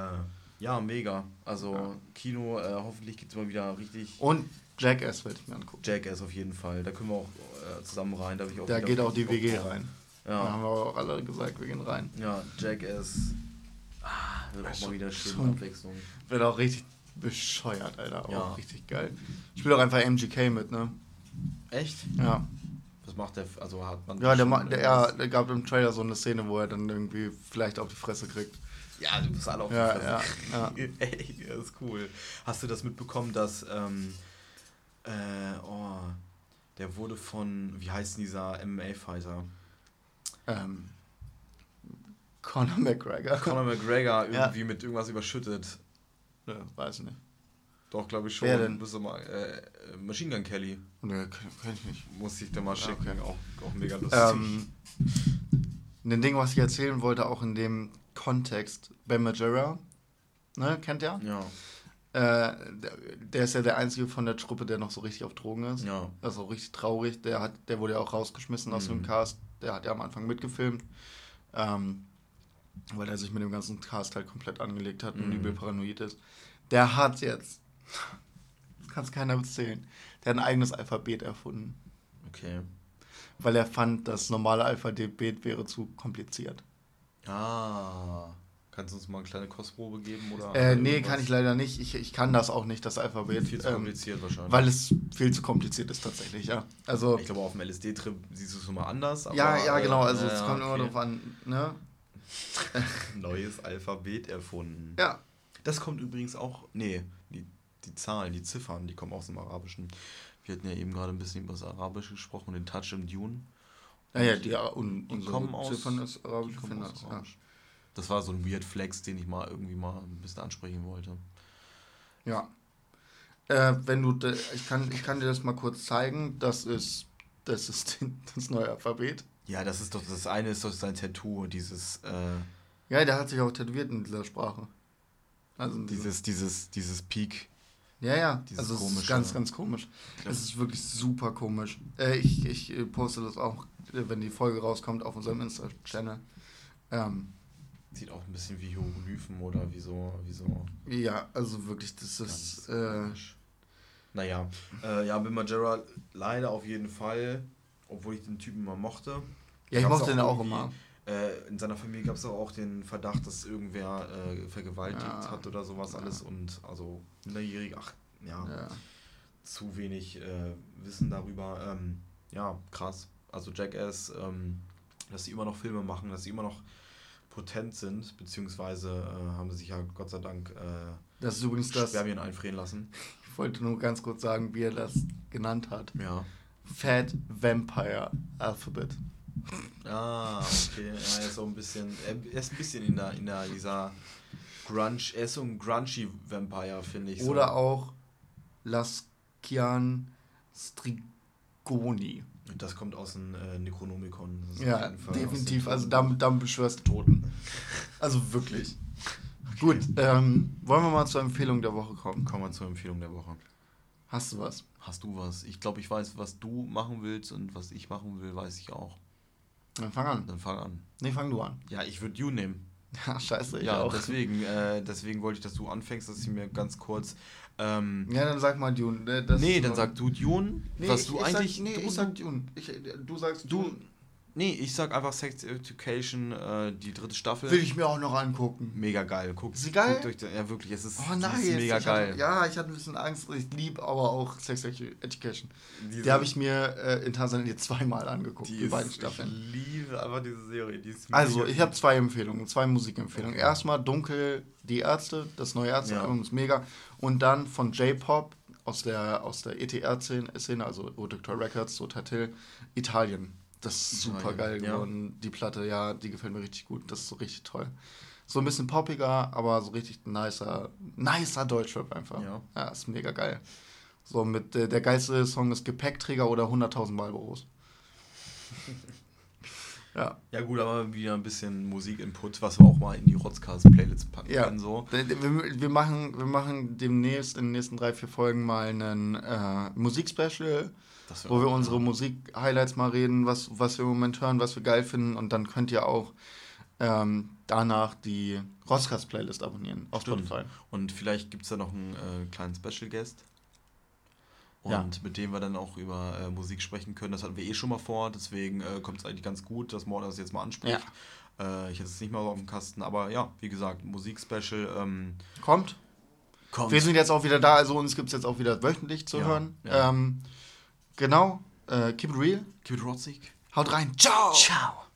ja, mega, also ja. Kino, äh, hoffentlich gibt es mal wieder richtig... Und Jackass werde ich mir angucken. Jackass auf jeden Fall, da können wir auch äh, zusammen rein. Da, ich auch da geht auch die W G rein, rein. Ja. Da haben wir auch alle gesagt, wir gehen rein. Ja, Jackass, ah, wird auch mal wieder schön Abwechslung. Wird auch richtig bescheuert, Alter, auch ja. richtig geil. Spielt auch einfach M G K mit, ne? Echt? Ja. Was macht der? Also hat man. Ja, der, ma- der, ja, der gab im Trailer so eine Szene, wo er dann irgendwie vielleicht auf die Fresse kriegt. Ja, du bist alle auf die ja, Fresse. Ja, ja. Ey, das ist cool. Hast du das mitbekommen, dass ähm, äh, oh, der wurde von, wie heißt denn dieser M M A-Fighter? Ähm, Conor McGregor. Conor McGregor irgendwie ja. mit irgendwas überschüttet. Ja, weiß nicht. Doch, glaube ich schon. Wer denn? Bist du mal, äh, Machine Gun Kelly. Ne, kenn ich nicht. Muss ich dir mal schicken. Ja, okay. auch, auch mega lustig. Ähm, ein Ding, was ich erzählen wollte, auch in dem Kontext, Ben Majera, ne, kennt ihr? Ja. Äh, der, der ist ja der Einzige von der Truppe, der noch so richtig auf Drogen ist. Ja. Das ist auch richtig traurig. Der, hat, der wurde ja auch rausgeschmissen mhm. aus dem Cast. Der hat ja am Anfang mitgefilmt. Ähm, weil er sich mit dem ganzen Cast halt komplett angelegt hat mhm. und übel paranoid ist. Der hat jetzt... Das kann es keiner erzählen. Der hat ein eigenes Alphabet erfunden. Okay. Weil er fand, das normale Alphabet wäre zu kompliziert. Ah. Kannst du uns mal eine kleine Kostprobe geben? Oder äh, nee, irgendwas? Kann ich leider nicht. Ich, ich kann das auch nicht, das Alphabet. Viel zu kompliziert ähm, wahrscheinlich. Weil es viel zu kompliziert ist tatsächlich, ja. Also, ich glaube, auf dem L S D-Trip siehst du es nochmal anders. Aber, ja, ja, genau. Also es äh, kommt okay. immer drauf an. Ne? Neues Alphabet erfunden. Ja. Das kommt übrigens auch... Nee, die die Zahlen, die Ziffern, die kommen aus dem Arabischen. Wir hatten ja eben gerade ein bisschen über das Arabische gesprochen, den Touch im Dune. Ah ja, die, und, die kommen aus, Ziffern aus Arabisch. Aus Arabisch. Ja. Das war so ein Weird Flex, den ich mal irgendwie mal ein bisschen ansprechen wollte. Ja. Äh, wenn du, de, ich, kann, ich kann dir das mal kurz zeigen. Das ist das, ist den, das neue Alphabet. Ja, das ist doch, das eine ist doch sein Tattoo, dieses... Äh, ja, der hat sich auch tätowiert in dieser Sprache. Also dieses, dieses, dieses Peak. Ja, ja, also es ist ganz, ganz komisch. Es ist wirklich super komisch. Äh, ich, ich poste das auch, wenn die Folge rauskommt, auf unserem Insta-Channel. Ähm, Sieht auch ein bisschen wie Hieroglyphen oder wie so, wie so. Ja, also wirklich, das ist... Äh, naja, äh, ja, Ben Majera leider auf jeden Fall, obwohl ich den Typen immer mochte. Ja, ich mochte den auch immer. Äh, in seiner Familie gab es auch den Verdacht, dass irgendwer äh, vergewaltigt ja. hat oder sowas ja. alles. Und also minderjährig, ach ja, ja. zu wenig äh, Wissen darüber. Ähm, ja, krass. Also Jackass, ähm, dass sie immer noch Filme machen, dass sie immer noch potent sind, beziehungsweise äh, haben sie sich ja Gott sei Dank äh, das ist übrigens Spermien das, einfrieren lassen. Ich wollte nur ganz kurz sagen, wie er das genannt hat. Ja. Fat Vampire Alphabet. Ah, okay. Ja, er ist so ein bisschen, er ist ein bisschen in der, in der, dieser Grunge, er ist so ein grungy Vampire, finde ich. So. Oder auch Laskian Strigoni. Das kommt aus dem äh, Necronomicon. Ja, definitiv. Also damit, damit beschwörst du Toten. Also wirklich. Okay. Gut, ähm, wollen wir mal zur Empfehlung der Woche kommen? Kommen wir zur Empfehlung der Woche. Hast du was? Hast du was? Ich glaube, ich weiß, was du machen willst und was ich machen will, weiß ich auch. Dann fang an. Dann fang an. Nee, fang du an. Ja, ich würde Dune nehmen. Ja, scheiße, ich ja, auch. Ja, deswegen, äh, deswegen wollte ich, dass du anfängst, dass ich mir ganz kurz... Ähm, ja, dann sag mal Dune. Das nee, dann sag du Dune. Nee, was ich, du ich eigentlich... Sag, nee, du, ich sag Dune. Ich, du sagst Dune. Du, nee, ich sag einfach Sex Education, äh, die dritte Staffel. Will ich mir auch noch angucken. Mega geil. Guck, ist sie geil? Guckt euch den, ja, wirklich, es ist, oh, nice. Es ist mega ich geil. Hatte, ja, ich hatte ein bisschen Angst. Ich liebe aber auch Sex Education. Diese, die habe ich mir äh, in Tansania zweimal angeguckt, die, die ist, beiden Staffeln. Ich liebe einfach diese Serie. Die ist mega also, ich habe zwei Empfehlungen, zwei Musikempfehlungen. Okay. Erstmal Dunkel, Die Ärzte, das neue Ärzte-Album ja. ist mega. Und dann von J-Pop aus der, aus der E T R-Szene, also Doktor Records, so Tatil Italien. Das ist super geil geworden. Ja. Die Platte, ja, die gefällt mir richtig gut. Das ist so richtig toll. So ein bisschen poppiger, aber so richtig nicer, nicer Deutschrap einfach. Ja. Ja, ist mega geil. So mit, äh, der geilste Song ist Gepäckträger oder hunderttausend Marlboros. Ja. Ja gut, aber wieder ein bisschen Musikinput, was wir auch mal in die Rotzcast-Playlist packen ja. können. So. Wir, wir, machen, wir machen demnächst in den nächsten drei, vier Folgen mal ein äh, Musikspecial, wo wir unsere Musik-Highlights mal reden, was, was wir im Moment hören, was wir geil finden. Und dann könnt ihr auch ähm, danach die Rotzcast-Playlist abonnieren. Auf Spotify. Und vielleicht gibt es da noch einen äh, kleinen Special-Guest. Und ja. mit dem wir dann auch über äh, Musik sprechen können. Das hatten wir eh schon mal vor, deswegen äh, kommt es eigentlich ganz gut, dass Mord das jetzt mal anspricht. Ja. Äh, ich hätte es nicht mal so auf dem Kasten, aber ja, wie gesagt, Musik-Special. Ähm, kommt. kommt. Wir sind jetzt auch wieder da, also uns gibt es jetzt auch wieder wöchentlich zu ja. hören. Ja. Ähm, genau, äh, keep it real. Keep it rotzig. Haut rein. Ciao. Ciao.